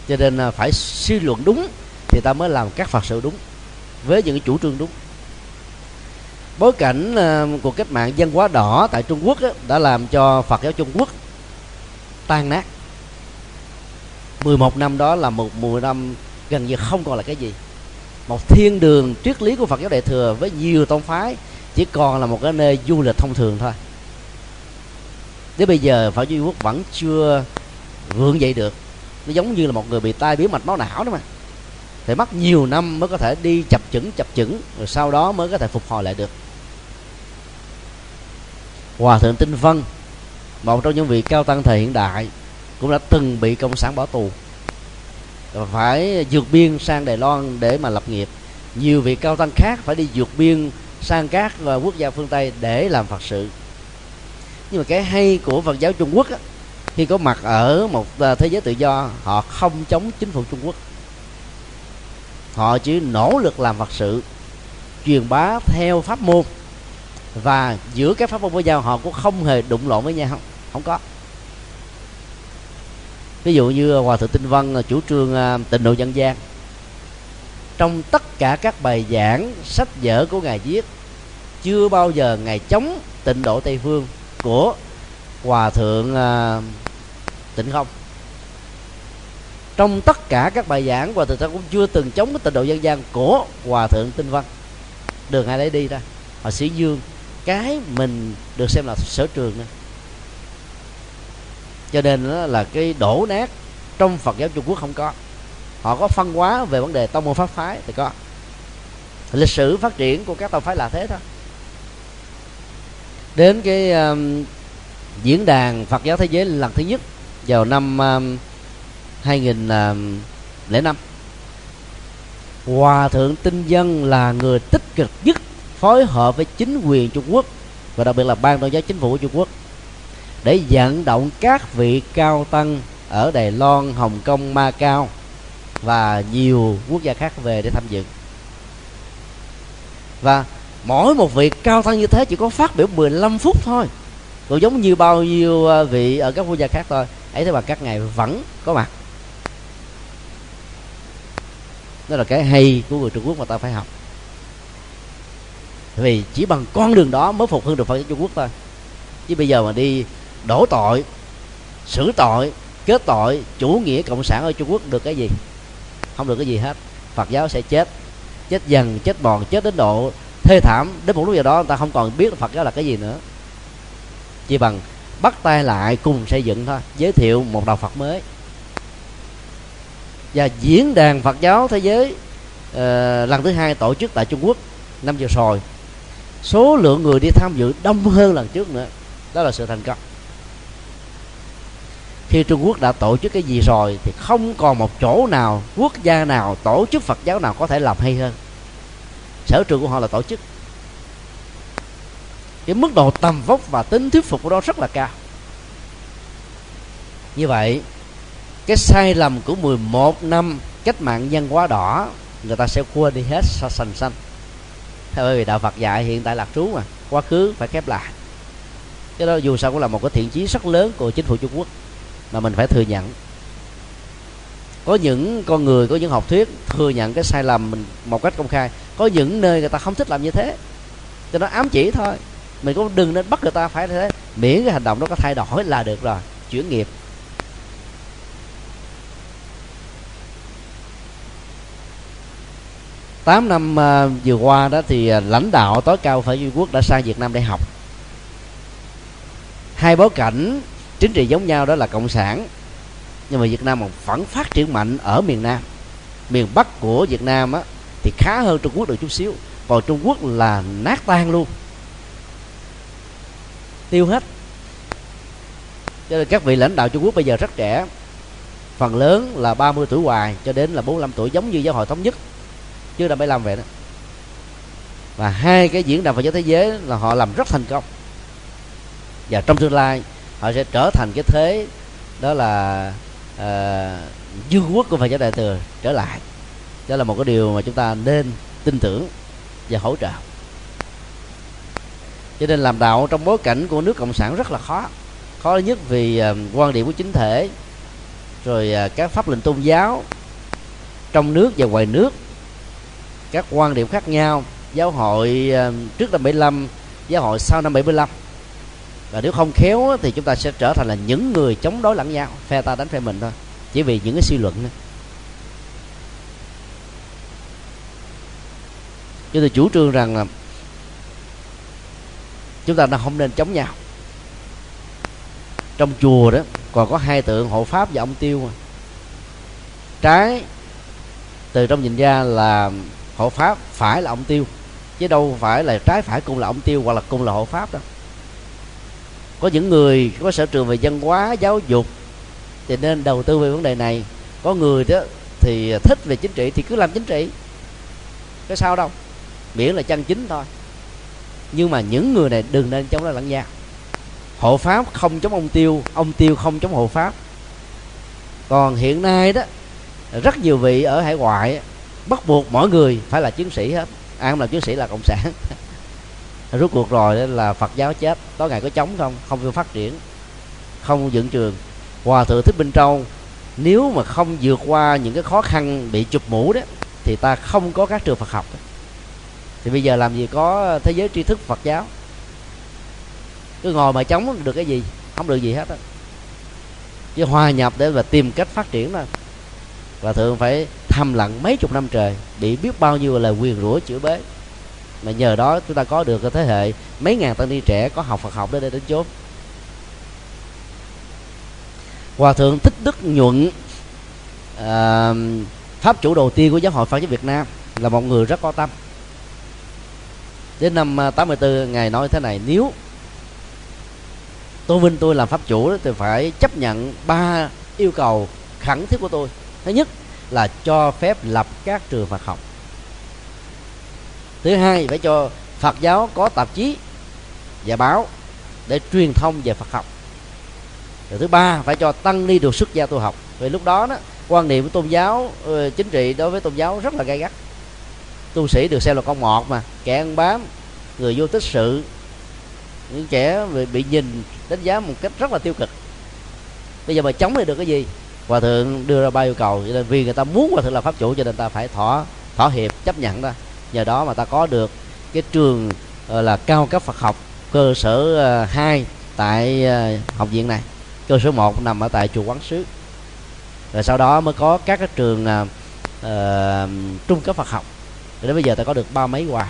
Cho nên phải suy luận đúng thì ta mới làm các Phật sự đúng với những chủ trương đúng. Bối cảnh của cách mạng Dân Hóa Đỏ tại Trung Quốc đã làm cho Phật giáo Trung Quốc tan nát. 11 năm đó là một 10 năm gần như không còn là cái gì. Một thiên đường triết lý của Phật giáo Đại Thừa với nhiều tông phái chỉ còn là một cái nơi du lịch thông thường thôi. Đến bây giờ Phật giáo Trung Quốc vẫn chưa vượng dậy được. Nó giống như là một người bị tai biến mạch máu não đó mà, phải mất nhiều năm mới có thể đi chập chững rồi sau đó mới có thể phục hồi lại được. Hòa thượng Tinh Vân, một trong những vị cao tăng thời hiện đại, cũng đã từng bị Cộng sản bỏ tù, phải vượt biên sang Đài Loan để mà lập nghiệp. Nhiều vị cao tăng khác phải đi vượt biên sang các quốc gia phương Tây để làm Phật sự. Nhưng mà cái hay của Phật giáo Trung Quốc á, khi có mặt ở một thế giới tự do, họ không chống chính phủ Trung Quốc, họ chỉ nỗ lực làm Phật sự, truyền bá theo pháp môn, và giữa các pháp môn với nhau họ cũng không hề đụng lộn với nhau, không có. Ví dụ như Hòa thượng Tinh Vân chủ trương tịnh độ dân gian. Trong tất cả các bài giảng, sách vở của ngài viết, chưa bao giờ ngài chống tịnh độ Tây phương của Hòa thượng Tịnh Không. Trong tất cả các bài giảng, Hòa thượng cũng chưa từng chống cái tịnh độ dân gian của Hòa thượng Tinh Vân. Đường ai đấy đi ra, họ sĩ dương cái mình được xem là sở trường nữa. Cho nên đó là cái đổ nát trong Phật giáo Trung Quốc không có. Họ có phân hóa về vấn đề tông môn pháp phái thì có, lịch sử phát triển của các tông phái là thế thôi. Đến cái diễn đàn Phật giáo thế giới lần thứ nhất vào năm 2005, Hòa thượng Tinh Vân là người tích cực nhất phối hợp với chính quyền Trung Quốc và đặc biệt là ban tôn giáo chính phủ của Trung Quốc để vận động các vị cao tăng ở Đài Loan, Hồng Kông, Macau và nhiều quốc gia khác về để tham dự. Và mỗi một vị cao tăng như thế chỉ có phát biểu 15 phút thôi, cũng giống như bao nhiêu vị ở các quốc gia khác thôi. Ấy thế mà các ngài vẫn có mặt. Đó là cái hay của người Trung Quốc mà ta phải học, vì chỉ bằng con đường đó mới phục hưng được Phật giáo Trung Quốc thôi. Chứ bây giờ mà đi đổ tội, xử tội, kết tội chủ nghĩa cộng sản ở Trung Quốc được cái gì? Không được cái gì hết. Phật giáo sẽ chết, chết dần, chết mòn, chết đến độ thê thảm, đến một lúc nào đó người ta không còn biết Phật giáo là cái gì nữa. Chỉ bằng bắt tay lại cùng xây dựng thôi, giới thiệu một đạo Phật mới. Và diễn đàn Phật giáo thế giới lần thứ hai tổ chức tại Trung Quốc năm vừa rồi, số lượng người đi tham dự đông hơn lần trước nữa. Đó là sự thành công. khi Trung Quốc đã tổ chức cái gì rồi thì không còn một chỗ nào, quốc gia nào, tổ chức Phật giáo nào có thể làm hay hơn. Sở trường của họ là tổ chức. Cái mức độ tầm vóc và tính thuyết phục của nó rất là cao. Như vậy, cái sai lầm của 11 năm cách mạng Văn Hóa Đỏ người ta sẽ quên đi hết sành xanh. Bởi vì đạo Phật dạy hiện tại lạc trú mà, quá khứ phải khép lại. Cái đó dù sao cũng là một cái thiện chí rất lớn của chính phủ Trung Quốc mà mình phải thừa nhận. Có những con người, có những học thuyết thừa nhận cái sai lầm mình một cách công khai. Có những nơi người ta không thích làm như thế, cho nó ám chỉ thôi. Mình cũng đừng nên bắt người ta phải thế, miễn cái hành động đó có thay đổi là được rồi, chuyển nghiệp. Tám năm vừa qua đó thì lãnh đạo tối cao phải Trung Quốc đã sang Việt Nam để học. Hai bối cảnh chính trị giống nhau đó là cộng sản, nhưng mà Việt Nam vẫn phát triển mạnh ở miền Nam. Miền Bắc của Việt Nam á, thì khá hơn Trung Quốc được chút xíu, còn Trung Quốc là nát tan luôn, tiêu hết. Cho nên các vị lãnh đạo Trung Quốc bây giờ rất trẻ, phần lớn là 30 tuổi hoài cho đến là 45 tuổi, giống như Giáo hội Thống nhất chứ là 75 vậy đó. Và hai cái diễn đàn Phật giáo thế giới là họ làm rất thành công, và trong tương lai họ sẽ trở thành cái thế đó là dương quốc của Phật giáo Đại Thừa trở lại. Đó là một cái điều mà chúng ta nên tin tưởng và hỗ trợ. Cho nên làm đạo trong bối cảnh của nước cộng sản rất là khó. Khó nhất vì quan điểm của chính thể, rồi các pháp lệnh tôn giáo trong nước và ngoài nước, các quan điểm khác nhau. Giáo hội trước năm 75, giáo hội sau năm 75. Và nếu không khéo thì chúng ta sẽ trở thành là những người chống đối lẫn nhau, phe ta đánh phe mình thôi, chỉ vì những cái suy luận thôi. Chúng tôi chủ trương rằng là chúng ta không nên chống nhau. Trong chùa đó còn có hai tượng hộ pháp và ông Tiêu. Trái từ trong nhìn ra là hộ pháp, phải là ông Tiêu, chứ đâu phải là trái phải cùng là ông Tiêu hoặc là cùng là hộ pháp đâu. Có những người có sở trường về văn hóa, giáo dục thì nên đầu tư về vấn đề này. Có người đó thì thích về chính trị thì cứ làm chính trị, cái sao đâu, miễn là chân chính thôi. Nhưng mà những người này đừng nên chống đối lẫn nhau. Hộ pháp không chống ông Tiêu, ông Tiêu không chống hộ pháp. Còn hiện nay đó, rất nhiều vị ở hải ngoại bắt buộc mỗi người phải là chiến sĩ hết. Ai không làm chiến sĩ là cộng sản. Rốt cuộc rồi là Phật giáo chết. Tối ngày có chống không? Không phát triển, không dựng trường. Hòa thượng Thích Minh Châu nếu mà không vượt qua những cái khó khăn bị chụp mũ đó thì ta không có các trường Phật học. Thì bây giờ làm gì có thế giới tri thức Phật giáo. Cứ ngồi mà chống được cái gì? Không được gì hết á. Chứ hòa nhập để mà tìm cách phát triển thôi. Hòa thượng phải thầm lặng mấy chục năm trời, bị biết bao nhiêu là quyền rủa chửi bế. Mà nhờ đó chúng ta có được cái thế hệ mấy ngàn tăng ni trẻ có học Phật học để đến chốt. Hòa thượng Thích Đức Nhuận, pháp chủ đầu tiên của Giáo hội Phật giáo Việt Nam, là một người rất có tâm. Đến năm 84 ngài nói thế này: nếu tôn vinh tôi làm pháp chủ thì phải chấp nhận ba yêu cầu khẩn thiết của tôi. Thứ nhất là cho phép lập các trường Phật học. Thứ hai, phải cho Phật giáo có tạp chí và báo để truyền thông về Phật học. Rồi thứ ba, phải cho tăng ni được xuất gia tu học. Vì lúc đó, quan niệm của tôn giáo, chính trị đối với tôn giáo rất là gay gắt. Tu sĩ được xem là con mọt mà, kẻ ăn bám, người vô tích sự, những kẻ bị nhìn đánh giá một cách rất là tiêu cực. Bây giờ mà chống lại được cái gì? Hòa thượng đưa ra ba yêu cầu. Cho nên vì người ta muốn hòa thượng là pháp chủ, cho nên ta phải thỏa hiệp chấp nhận ta. Nhờ đó mà ta có được cái trường là cao cấp Phật học cơ sở 2 tại học viện này, cơ sở 1 nằm ở tại chùa Quán Sứ, rồi sau đó mới có các cái trường trung cấp Phật học. Rồi đến bây giờ ta có được ba mấy hoài.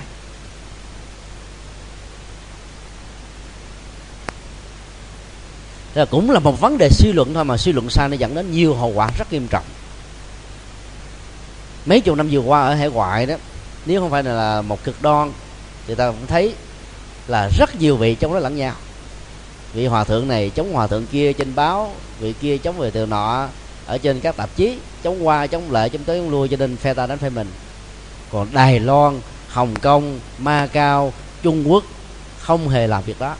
Thế là cũng là một vấn đề suy luận thôi, mà suy luận sai nó dẫn đến nhiều hậu quả rất nghiêm trọng. Mấy chục năm vừa qua ở hải ngoại đó, nếu không phải là một cực đoan thì ta cũng thấy là rất nhiều vị trong đó lẫn nhau. vị hòa thượng này chống hòa thượng kia trên báo, vị kia chống về từ nọ ở trên các tạp chí, chống qua chống lại chống tới chống lui, cho nên phe ta đánh phe mình. Còn Đài Loan, Hồng Kông, Macau, Trung Quốc không hề làm việc đó.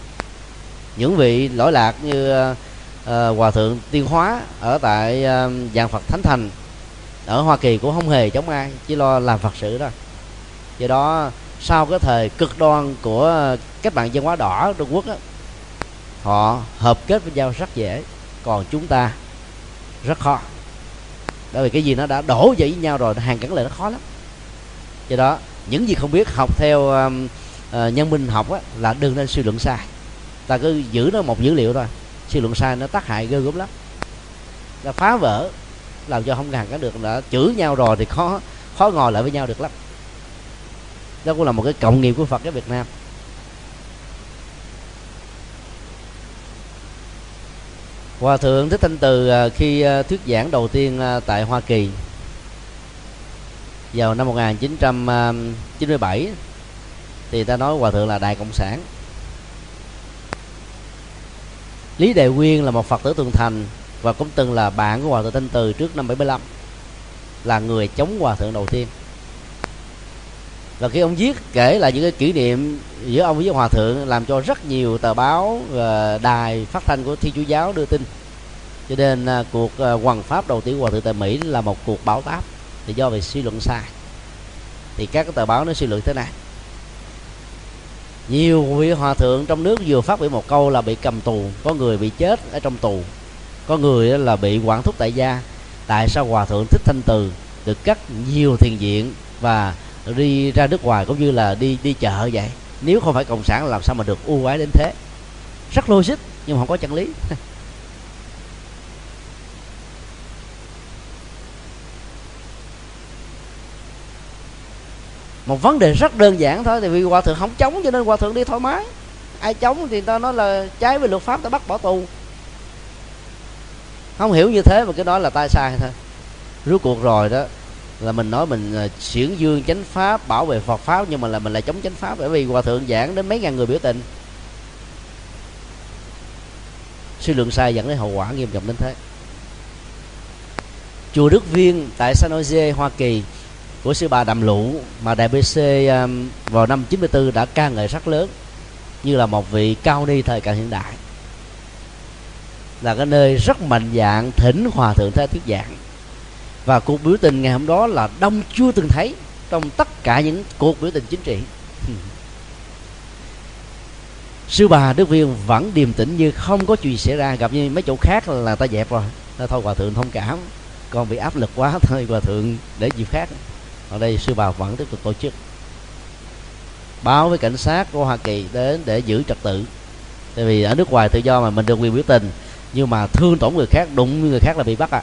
Những vị lỗi lạc như hòa thượng Tiên Hóa ở tại Vạn Phật Thánh Thành ở Hoa Kỳ cũng không hề chống ai, chỉ lo làm Phật sự thôi. Do đó sau cái thời cực đoan của cách mạng Dân Hóa Đỏ Trung Quốc đó, họ hợp kết với nhau rất dễ, còn chúng ta rất khó. Bởi vì cái gì nó đã đổ vào với nhau rồi, hàng cắn lại nó khó lắm. Do đó những gì không biết học theo nhân minh học á, là đừng nên suy luận sai. Ta cứ giữ nó một dữ liệu thôi, suy luận sai nó tác hại ghê gớm lắm, nó phá vỡ, làm cho không hàng cắn được. Đã chửi nhau rồi thì khó ngồi lại với nhau được lắm. Đó cũng là một cái cộng nghiệp của Phật giáo Việt Nam. Hòa thượng Thích Thanh Từ khi thuyết giảng đầu tiên tại Hoa Kỳ vào năm 1997 thì ta nói hòa thượng là đại cộng sản. Lý Đại Quyên là một Phật tử Tường Thành và cũng từng là bạn của hòa thượng Thanh Từ trước năm 75, là người chống hòa thượng đầu tiên. Và khi ông viết kể lại những cái kỷ niệm giữa ông với hòa thượng làm cho rất nhiều tờ báo và đài phát thanh của Thiên Chúa giáo đưa tin. Cho nên cuộc hoằng pháp đầu tiên của hòa thượng tại Mỹ là một cuộc bão táp, thì do về suy luận sai. Thì các cái tờ báo nó suy luận thế này: nhiều vị hòa thượng trong nước vừa phát biểu một câu là bị cầm tù, có người bị chết ở trong tù, có người là bị quản thúc tại gia. Tại sao hòa thượng Thích Thanh Từ được cắt nhiều thiền viện và đi ra nước ngoài cũng như là đi chợ vậy? Nếu không phải cộng sản làm sao mà được ưu ái đến thế? Rất logic nhưng mà không có chân lý. Một vấn đề rất đơn giản thôi, thì vì hòa thượng không chống cho nên hòa thượng đi thoải mái. Ai chống thì ta nói là trái với luật pháp, ta bắt bỏ tù. Không hiểu như thế mà cứ nói là tai sai thôi. Rốt cuộc rồi đó là mình nói mình xuyển dương chánh pháp, bảo vệ Phật pháp, nhưng mà là mình lại chống chánh pháp. Bởi vì hòa thượng giảng đến mấy ngàn người biểu tình. Suy luận sai dẫn đến hậu quả nghiêm trọng đến thế. Chùa Đức Viên tại San Jose, Hoa Kỳ của sư bà Đàm Lụ mà Đại BC vào năm 94 đã ca ngợi rất lớn như là một vị cao ni thời càng hiện đại, là cái nơi rất mạnh dạng thỉnh hòa thượng ra thuyết giảng. Và cuộc biểu tình ngày hôm đó là đông chưa từng thấy trong tất cả những cuộc biểu tình chính trị. Sư bà Đức Viên vẫn điềm tĩnh như không có chuyện xảy ra. Gặp như mấy chỗ khác là ta dẹp rồi, ta thôi hòa thượng thông cảm, con bị áp lực quá thôi hòa thượng để dịp khác. Ở đây sư bà vẫn tiếp tục tổ chức, báo với cảnh sát của Hoa Kỳ đến để giữ trật tự. Tại vì ở nước ngoài tự do mà, mình được quyền biểu tình, nhưng mà thương tổn người khác, đụng người khác là bị bắt à.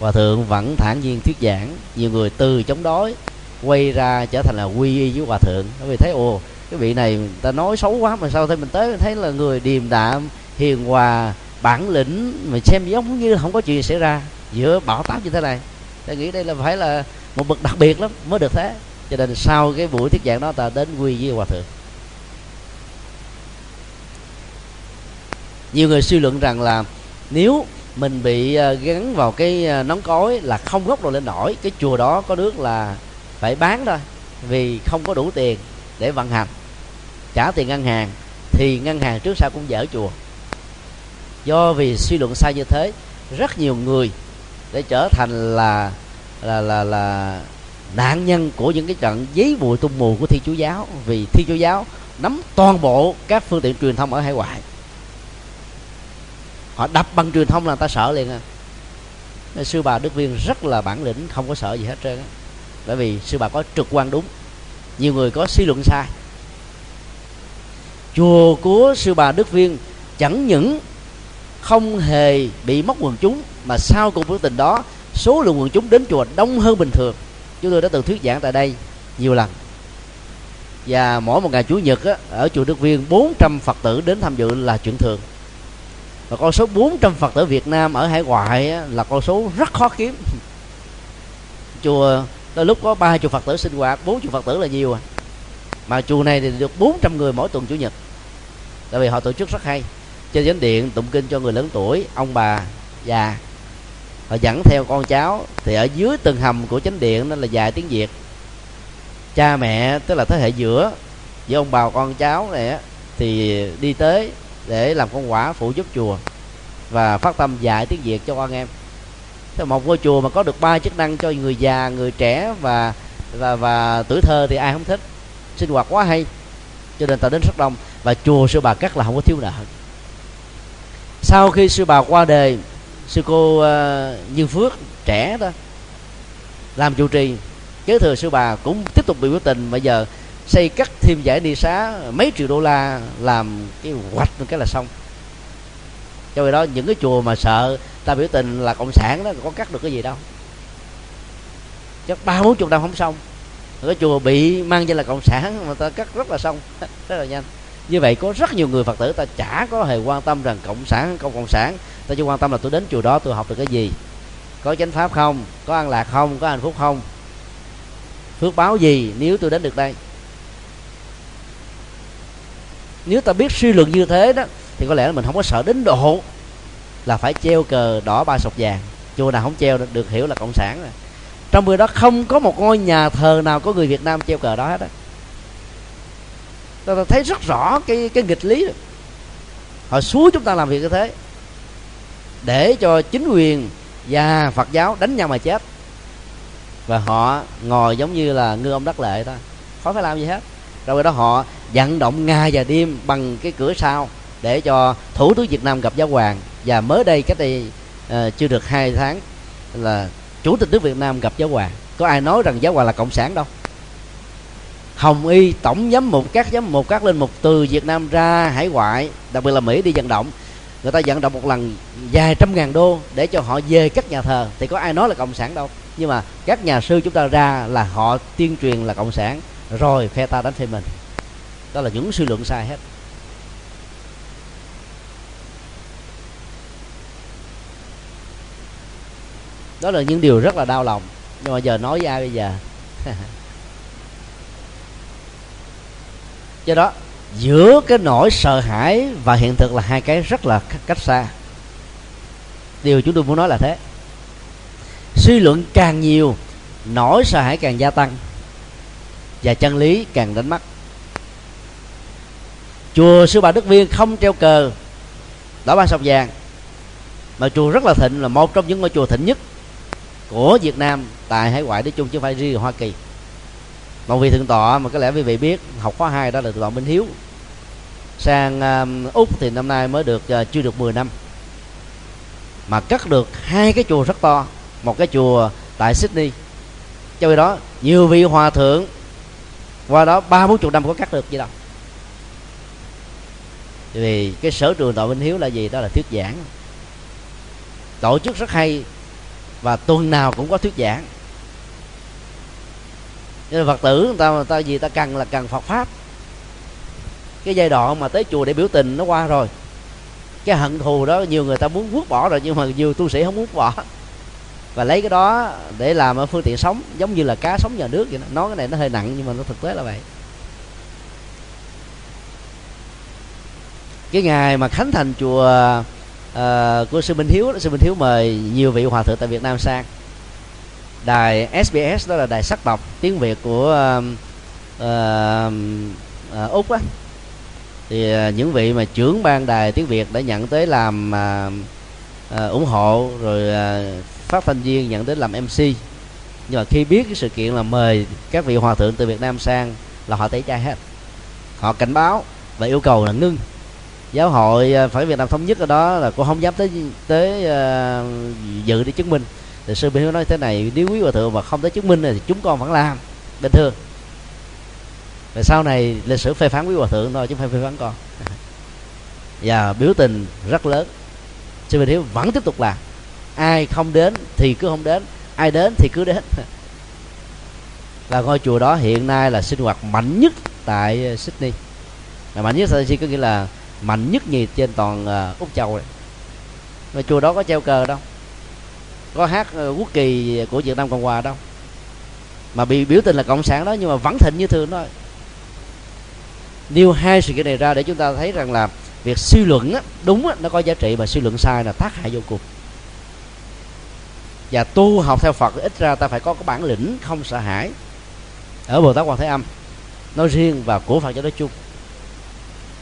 Hòa thượng vẫn thản nhiên thuyết giảng. Nhiều người từ chống đối quay ra trở thành là quy y với hòa thượng, bởi vì thấy ồ cái vị này ta nói xấu quá mà sao thấy mình tới thấy là người điềm đạm, hiền hòa, bản lĩnh, mà xem giống như không có chuyện xảy ra giữa bão táp như thế này. Ta nghĩ đây là phải là một bậc đặc biệt lắm mới được thế. Cho nên sau cái buổi thuyết giảng đó ta đến quy với hòa thượng. Nhiều người suy luận rằng là nếu mình bị gắn vào cái nón cối là không gốc đồ lên nổi, cái chùa đó có nước là phải bán thôi, vì không có đủ tiền để vận hành, trả tiền ngân hàng thì ngân hàng trước sau cũng dở chùa. Do vì suy luận sai như thế, rất nhiều người để trở thành là nạn nhân của những cái trận giấy bụi tung mù của Thiên Chúa giáo, vì Thiên Chúa giáo nắm toàn bộ các phương tiện truyền thông ở hải ngoại. Họ đập bằng truyền thông là người ta sợ liền à. Sư bà Đức Viên rất là bản lĩnh, không có sợ gì hết trơn á, bởi vì sư bà có trực quan đúng. Nhiều người có suy luận sai. Chùa của sư bà Đức Viên chẳng những không hề bị mất quần chúng, mà sau cuộc biểu tình đó số lượng quần chúng đến chùa đông hơn bình thường. Chúng tôi đã từng thuyết giảng tại đây nhiều lần, và mỗi một ngày Chủ nhật á, ở chùa Đức Viên 400 Phật tử đến tham dự là chuyện thường. Và con số 400 Phật tử Việt Nam ở hải ngoại á, là con số rất khó kiếm. Chùa tới lúc có 30 Phật tử sinh hoạt, 40 Phật tử là nhiều à. Mà chùa này thì được 400 người mỗi tuần Chủ nhật. tại vì họ tổ chức rất hay. Trên chánh điện tụng kinh cho người lớn tuổi, ông bà già, họ dẫn theo con cháu. Thì ở dưới tầng hầm của chánh điện nó là dài tiếng Việt. Cha mẹ tức là thế hệ giữa với ông bà con cháu này thì đi tới để làm công quả phụ giúp chùa và phát tâm dạy tiếng Việt cho con em. Thế một ngôi chùa mà có được ba chức năng cho người già, người trẻ và tuổi thơ thì ai không thích. Sinh hoạt quá hay, cho nên ta đến rất đông. Và chùa Sư Bà Cắt là không có thiếu nợ. Sau khi sư bà qua đời, sư cô Như Phước trẻ đó làm trụ trì, kế thừa sư bà cũng tiếp tục bị biểu tình. Bây giờ xây cắt thêm giải ni xá mấy triệu đô la làm cái hoạch cái là xong. Cho vì đó những cái chùa mà sợ ta biểu tình là cộng sản đó có cắt được cái gì đâu, chắc 30-40 năm không xong. Cái chùa bị mang danh là cộng sản mà ta cắt rất là xong, rất là nhanh. Như vậy có rất nhiều người Phật tử ta chả có hề quan tâm rằng cộng sản không cộng sản, ta chỉ quan tâm là tôi đến chùa đó tôi học được cái gì, có chánh pháp không, có an lạc không, có hạnh phúc không, phước báo gì nếu tôi đến được đây. Nếu ta biết suy luận như thế đó thì có lẽ mình không có sợ đến độ là phải treo cờ đỏ ba sọc vàng. Chùa nào không treo được hiểu là cộng sản rồi. Trong bữa đó không có một ngôi nhà thờ nào có người Việt Nam treo cờ đó hết á. Ta thấy rất rõ cái nghịch lý rồi. Họ xúi chúng ta làm việc như thế để cho chính quyền và Phật giáo đánh nhau mà chết. Và họ ngồi giống như là ngư ông đắc lệ thôi, không phải làm gì hết. Rồi đó họ vận động ngày và đêm bằng cái cửa sau để cho Thủ tướng Việt Nam gặp giáo hoàng. Và mới đây cách đây chưa được 2 tháng là Chủ tịch nước Việt Nam gặp giáo hoàng. Có ai nói rằng giáo hoàng là cộng sản đâu. Hồng y tổng giám mục các linh mục từ Việt Nam ra hải ngoại, đặc biệt là Mỹ đi vận động. Người ta vận động một lần vài trăm ngàn đô để cho họ về các nhà thờ, thì có ai nói là cộng sản đâu. Nhưng mà các nhà sư chúng ta ra là họ tuyên truyền là cộng sản, rồi phe ta đánh phe mình. Đó là những suy luận sai hết. Đó là những điều rất là đau lòng. Nhưng mà giờ nói với ai bây giờ? Do đó giữa cái nỗi sợ hãi và hiện thực là hai cái rất là cách xa. Điều chúng tôi muốn nói là thế. Suy luận càng nhiều, nỗi sợ hãi càng gia tăng và chân lý càng đánh mất. Chùa Sư Bà Đức Viên không treo cờ đỏ ba sọc vàng, mà chùa rất là thịnh, là một trong những ngôi chùa thịnh nhất của Việt Nam tại hải ngoại nói chung chứ không phải riêng Hoa Kỳ. Một vị thượng tọa mà có lẽ quý vị biết học khóa 2 đó là thượng tọa Minh Hiếu sang Úc thì năm nay mới được chưa được 10 năm mà cất được 2 cái chùa rất to, một cái chùa tại Sydney. Cho nên đó nhiều vị hòa thượng qua đó 30-40 năm có cắt được gì đâu. Vì cái sở trường tọa Minh Hiếu là gì? Đó là thuyết giảng, tổ chức rất hay và tuần nào cũng có thuyết giảng. Nên Phật tử người ta gì ta cần là cần Phật pháp. Cái giai đoạn mà tới chùa để biểu tình nó qua rồi. Cái hận thù đó nhiều người ta muốn vứt bỏ rồi, nhưng mà nhiều tu sĩ không muốn bỏ và lấy cái đó để làm ở phương tiện sống, giống như là cá sống nhà nước vậy đó. Nói cái này nó hơi nặng nhưng mà nó thực tế là vậy. Cái ngày mà khánh thành chùa của sư Minh Hiếu mời nhiều vị hòa thượng tại Việt Nam sang. Đài SBS đó là đài sắc tộc tiếng Việt của Úc á, thì những vị mà trưởng ban đài tiếng Việt đã nhận tới làm ủng hộ, rồi phát thanh viên nhận tới làm MC. Nhưng mà khi biết cái sự kiện là mời các vị hòa thượng từ Việt Nam sang là họ tẩy chay hết, họ cảnh báo và yêu cầu là ngưng. Giáo hội phải Việt Nam thống nhất ở đó là cô không dám tới dự để chứng minh. Thì sư Minh nói thế này: nếu quý hòa thượng mà không tới chứng minh thì chúng con vẫn làm bình thường. Và sau này lịch sử phê phán quý hòa thượng thôi chứ không phê phán con. Và biểu tình rất lớn. Sư Minh Hiếu vẫn tiếp tục làm. Ai không đến thì cứ không đến, ai đến thì cứ đến. Và ngôi chùa đó hiện nay là sinh hoạt mạnh nhất tại Sydney. Là mạnh nhất tại Sydney có nghĩa là mạnh nhất nhì trên toàn Úc Châu này. Và chùa đó có treo cờ đâu, có hát quốc kỳ của Việt Nam Cộng Hòa đâu, mà bị biểu tình là cộng sản đó, nhưng mà vẫn thịnh như thường thôi. Nêu hai sự kiện này ra để chúng ta thấy rằng là việc suy luận đúng nó có giá trị, mà suy luận sai là tác hại vô cùng. Và tu học theo Phật ít ra ta phải có cái bản lĩnh không sợ hãi ở Bồ Tát Quan Thế Âm nói riêng và của Phật giáo nói chung,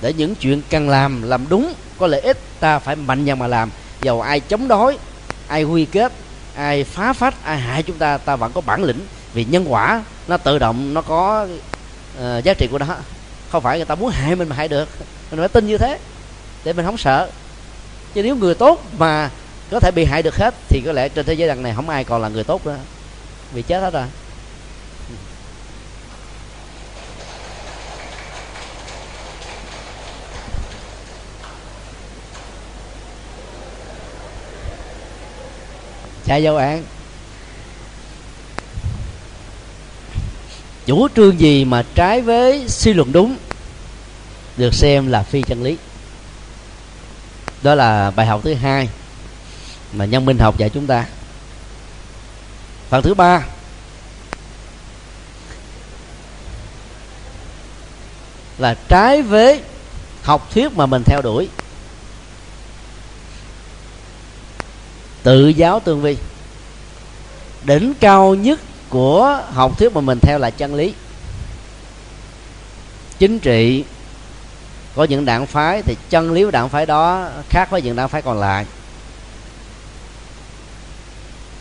để những chuyện cần làm đúng có lợi ích ta phải mạnh dạn mà làm, dầu ai chống đối, ai quy kết, ai phá phách, ai hại chúng ta, ta vẫn có bản lĩnh, vì nhân quả nó tự động, nó có giá trị của nó, không phải người ta muốn hại mình mà hại được. Mình phải tin như thế để mình không sợ, chứ nếu người tốt mà có thể bị hại được hết thì có lẽ trên thế giới đằng này không ai còn là người tốt nữa, bị chết hết rồi. Chạy vô án. Chủ trương gì mà trái với suy luận đúng được xem là phi chân lý. Đó là bài học thứ hai mà Nhân Minh học dạy chúng ta. Phần thứ ba, là trái với học thuyết mà mình theo đuổi. Tự giáo tương vi, đỉnh cao nhất của học thuyết mà mình theo là chân lý. Chính trị có những đảng phái thì chân lý của đảng phái đó khác với những đảng phái còn lại.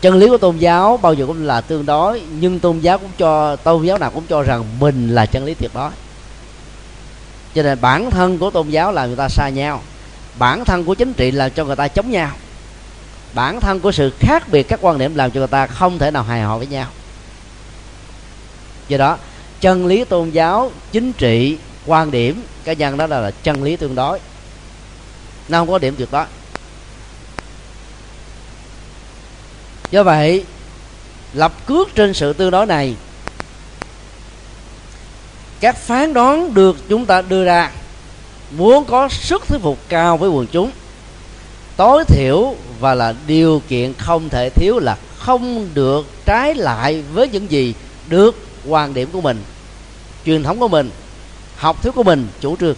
Chân lý của tôn giáo bao giờ cũng là tương đối, nhưng tôn giáo nào cũng cho rằng mình là chân lý tuyệt đối. Cho nên bản thân của tôn giáo làm người ta xa nhau, bản thân của chính trị làm cho người ta chống nhau, bản thân của sự khác biệt các quan điểm làm cho người ta không thể nào hài hòa với nhau. Do đó chân lý tôn giáo, chính trị, quan điểm cá nhân đó là chân lý tương đối, nó không có điểm tuyệt đối. Do vậy lập cước trên sự tương đối này, các phán đoán được chúng ta đưa ra muốn có sức thuyết phục cao với quần chúng, tối thiểu và là điều kiện không thể thiếu là không được trái lại với những gì được quan điểm của mình, truyền thống của mình, học thuyết của mình, chủ trương.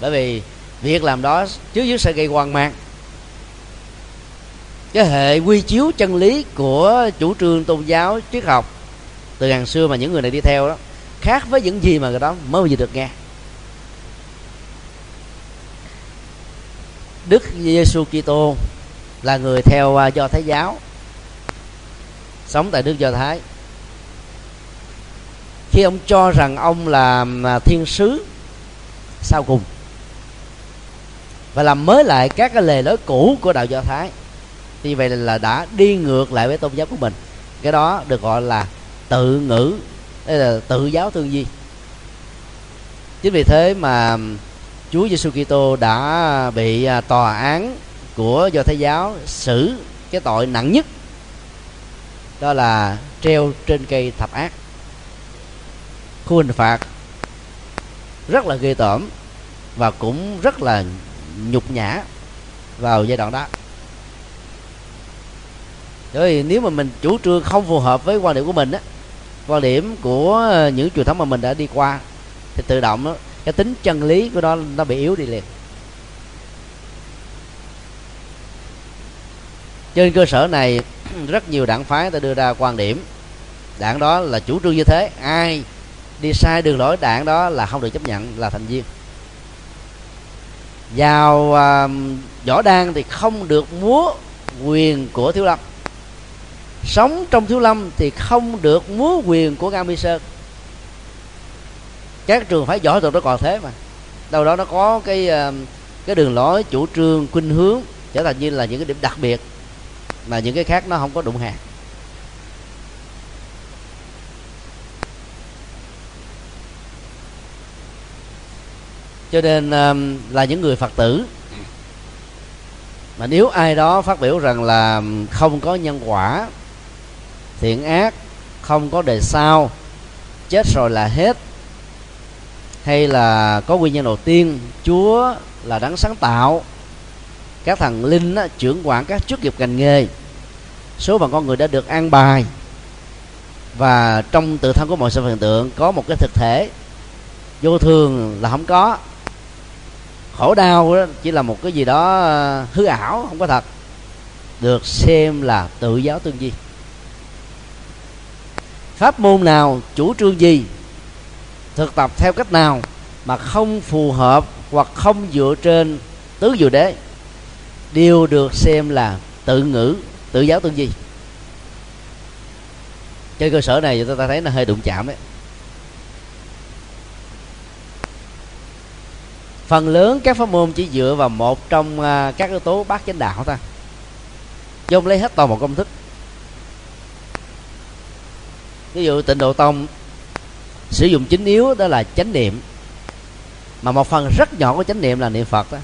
Bởi vì việc làm đó trước nhất sẽ gây hoang mang. Cái hệ quy chiếu chân lý của chủ trương tôn giáo triết học từ ngàn xưa mà những người này đi theo đó khác với những gì mà người đó mới bao giờ được nghe. Đức Giêsu Kitô là người theo Do Thái giáo, sống tại nước Do Thái. Khi ông cho rằng ông là thiên sứ sau cùng và làm mới lại các cái lề lối cũ của đạo Do Thái, thì vậy là đã đi ngược lại với tôn giáo của mình. Cái đó được gọi là tự ngữ, đây là tự giáo tư duy. Chính vì thế mà Chúa Giêsu Kitô đã bị tòa án của Do Thái giáo xử cái tội nặng nhất, đó là treo trên cây thập ác. Khu hình phạt rất là ghê tởm và cũng rất là nhục nhã vào giai đoạn đó. Bởi vì nếu mà mình chủ trương không phù hợp với quan điểm của mình á, quan điểm của những truyền thống mà mình đã đi qua, thì tự động đó, cái tính chân lý của nó bị yếu đi liền. Trên cơ sở này rất nhiều đảng phái ta đưa ra quan điểm, đảng đó là chủ trương như thế, ai đi sai đường lối đảng đó là không được chấp nhận, là thành viên. Vào võ đan thì không được múa quyền của Thiếu Lâm, sống trong Thiếu Lâm thì không được múa quyền của Nga Mi Sơn. Các trường phái võ thuật nó còn thế mà, đâu đó nó có cái đường lối chủ trương khuynh hướng trở thành như là những cái điểm đặc biệt mà những cái khác nó không có đụng hàng. Cho nên là những người Phật tử mà nếu ai đó phát biểu rằng là không có nhân quả, thiện ác không có đời sau, chết rồi là hết, hay là có nguyên nhân đầu tiên, Chúa là đấng sáng tạo, các thần linh đó, trưởng quản các chức nghiệp ngành nghề, số phận con người đã được an bài, Và trong tự thân của mọi sự hiện tượng có một cái thực thể vô thường là không có. Khổ đau đó chỉ là một cái gì đó hư ảo, không có thật, được xem là tự giáo tương vi. Pháp môn nào, chủ trương gì, thực tập theo cách nào mà không phù hợp hoặc không dựa trên tứ diệu đế đều được xem là tự ngữ, tự giáo tương vi. Trên cơ sở này chúng ta thấy là hơi đụng chạm đấy. Phần lớn các pháp môn chỉ dựa vào một trong các yếu tố bát chánh đạo ta, chứ không lấy hết toàn một công thức. Ví dụ Tịnh Độ Tông sử dụng chính yếu đó là chánh niệm, mà một phần rất nhỏ của chánh niệm là niệm Phật đó.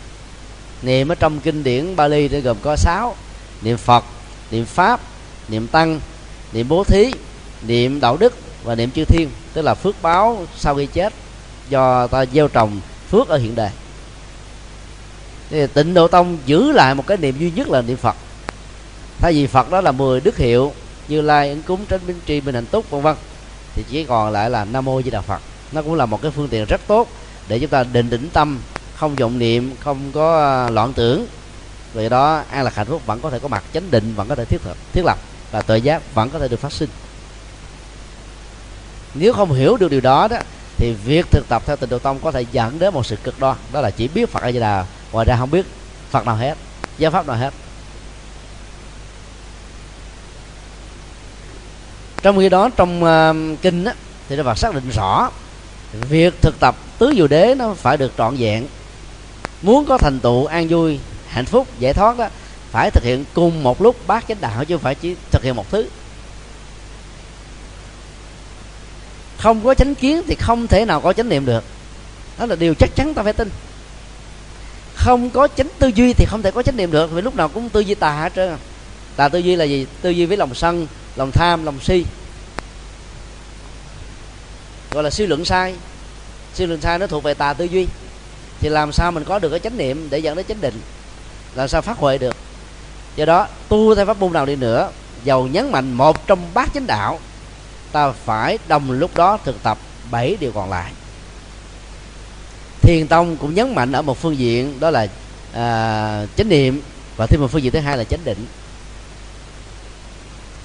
Niệm ở trong kinh điển Pali nó gồm có 6: niệm Phật, niệm Pháp, niệm Tăng, niệm Bố Thí, niệm Đạo Đức và niệm Chư Thiên, tức là phước báo sau khi chết do ta gieo trồng phước ở hiện đời. Thì Tịnh Độ Tông giữ lại một cái niệm duy nhất là niệm Phật, thay vì Phật đó là 10 đức hiệu Như Lai, Ứng Cúng, Tránh Bính Tri, Bình Hạnh Túc v.v. thì chỉ còn lại là Nam Mô Di Đà Phật. Nó cũng là một cái phương tiện rất tốt để chúng ta định tĩnh tâm, không vọng niệm, không có loạn tưởng. Vì đó an lạc hạnh phúc vẫn có thể có mặt, chánh định vẫn có thể thiết lập và tuệ giác vẫn có thể được phát sinh. Nếu không hiểu được điều đó đó thì việc thực tập theo Tịnh Độ Tông có thể dẫn đến một sự cực đoan, đó là chỉ biết Phật A Di Đà, ngoài ra không biết Phật nào hết, giáo pháp nào hết. Trong khi đó trong kinh á, thì Đức Phật xác định rõ việc thực tập tứ diệu đế nó phải được trọn vẹn. Muốn có thành tựu an vui, hạnh phúc, giải thoát đó phải thực hiện cùng một lúc bát chánh đạo, chứ không phải chỉ thực hiện một thứ. Không có chánh kiến thì không thể nào có chánh niệm được, đó là điều chắc chắn ta phải tin. Không có chánh tư duy thì không thể có chánh niệm được, vì lúc nào cũng tư duy tà hết trơn. Tà tư duy là gì? Tư duy với lòng sân, lòng tham, lòng si, gọi là suy luận sai. Suy luận sai nó thuộc về tà tư duy. Thì làm sao mình có được cái chánh niệm để dẫn đến chánh định, làm sao phát huệ được? Do đó tu theo pháp môn nào đi nữa, dầu nhấn mạnh một trong bát chánh đạo, ta phải đồng lúc đó thực tập 7 điều còn lại. Thiền tông cũng nhấn mạnh ở một phương diện, đó là chánh niệm, và thêm một phương diện thứ hai là chánh định.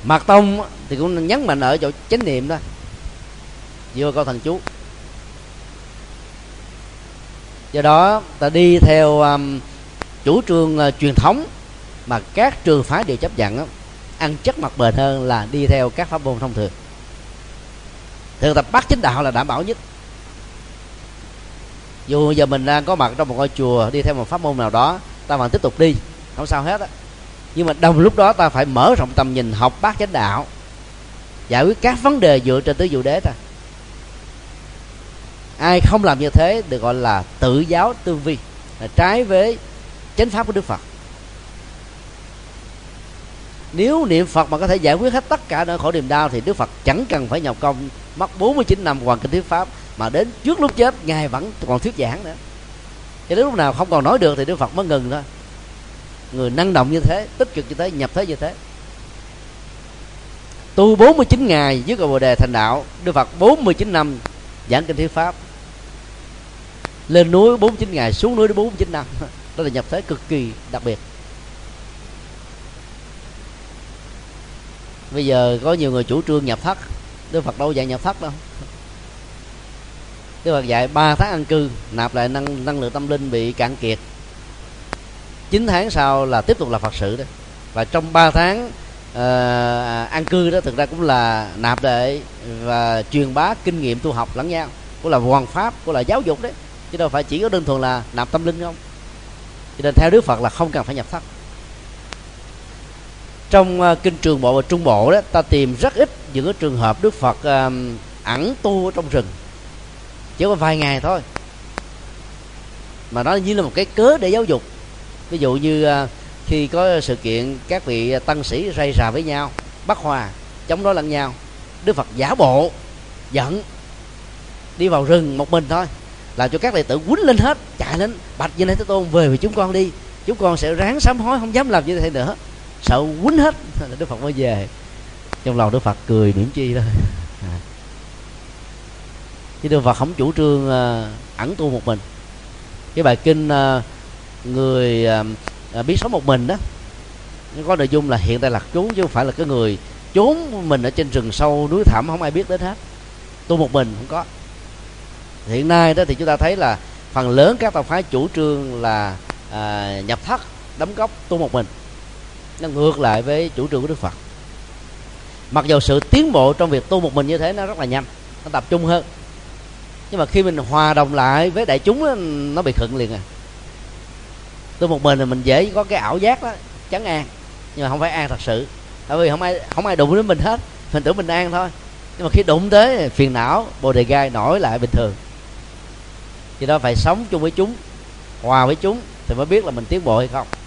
Mật tông thì cũng nhấn mạnh ở chỗ chánh niệm đó, vô câu thần chú. Do đó ta đi theo chủ trương truyền thống mà các trường phái đều chấp nhận, ăn chắc mặt bền hơn là đi theo các pháp môn thông thường. Thực tập bát chánh đạo là đảm bảo nhất. Dù giờ mình đang có mặt trong một ngôi chùa đi theo một pháp môn nào đó, ta vẫn tiếp tục đi, không sao hết á. Nhưng mà đồng lúc đó ta phải mở rộng tầm nhìn, học bát chánh đạo, giải quyết các vấn đề dựa trên tứ diệu đế ta. Ai không làm như thế được gọi là tự giáo tương vi, là trái với chánh pháp của Đức Phật. Nếu niệm Phật mà có thể giải quyết hết tất cả nỗi khổ niềm đau thì Đức Phật chẳng cần phải nhập công mất 49 năm hoàn kinh thuyết pháp, mà đến trước lúc chết Ngài vẫn còn thuyết giảng nữa. Cho đến lúc nào không còn nói được thì Đức Phật mới ngừng thôi. Người năng động như thế, tích cực như thế, nhập thế như thế, tu 49 ngày dưới cội Bồ Đề thành đạo. Đức Phật 49 năm giảng kinh thuyết pháp, lên núi 49 ngày, xuống núi 49 năm. Đó là nhập thế cực kỳ đặc biệt. Bây giờ có nhiều người chủ trương nhập thất, Đức Phật đâu dạy nhập thất đâu. Đức Phật dạy 3 tháng an cư, nạp lại năng lượng tâm linh bị cạn kiệt, 9 tháng sau là tiếp tục là Phật sự đó. Và trong 3 tháng an cư đó thực ra cũng là nạp đệ và truyền bá kinh nghiệm tu học lẫn nhau, cũng là hoàn pháp, cũng là giáo dục đấy, chứ đâu phải chỉ có đơn thuần là nạp tâm linh không. Cho nên theo Đức Phật là không cần phải nhập thất. Trong kinh Trường Bộ và Trung Bộ đó, ta tìm rất ít những cái trường hợp Đức Phật ẩn tu ở trong rừng, chỉ có vài ngày thôi, mà nó như là một cái cớ để giáo dục. Ví dụ như khi có sự kiện các vị tăng sĩ rây rà với nhau, bất hòa, chống đối lẫn nhau, Đức Phật giả bộ giận đi vào rừng một mình thôi, làm cho các đệ tử quýnh lên hết, chạy đến bạch Như Lai Thế Tôn: về với chúng con đi, chúng con sẽ ráng sám hối, không dám làm như thế nữa. Sợ quýnh hết, Đức Phật mới về. trong lòng Đức Phật cười mỉm chi thôi. Chứ Đức Phật không chủ trương ẩn tu một mình. Cái bài kinh người biết sống một mình đó, nó có nội dung là hiện tại lạc trú, chứ không phải là cái người trốn mình ở trên rừng sâu núi thẳm không ai biết đến hết, tu một mình không có. Hiện nay đó thì chúng ta thấy là phần lớn các tông phái chủ trương là nhập thất đóng cốc tu một mình, nó ngược lại với chủ trương của Đức Phật. Mặc dù sự tiến bộ trong việc tu một mình như thế nó rất là nhanh, nó tập trung hơn, nhưng mà khi mình hòa đồng lại với đại chúng đó, nó bị khựng liền à. Tu một mình thì mình dễ có cái ảo giác đó, chán an, nhưng mà không phải an thật sự, tại vì không ai đụng đến mình hết, mình tưởng mình an thôi, nhưng mà khi đụng tới phiền não bồ đề gai nổi lại bình thường. Vì đó phải sống chung với chúng, hòa với chúng thì mới biết là mình tiến bộ hay không.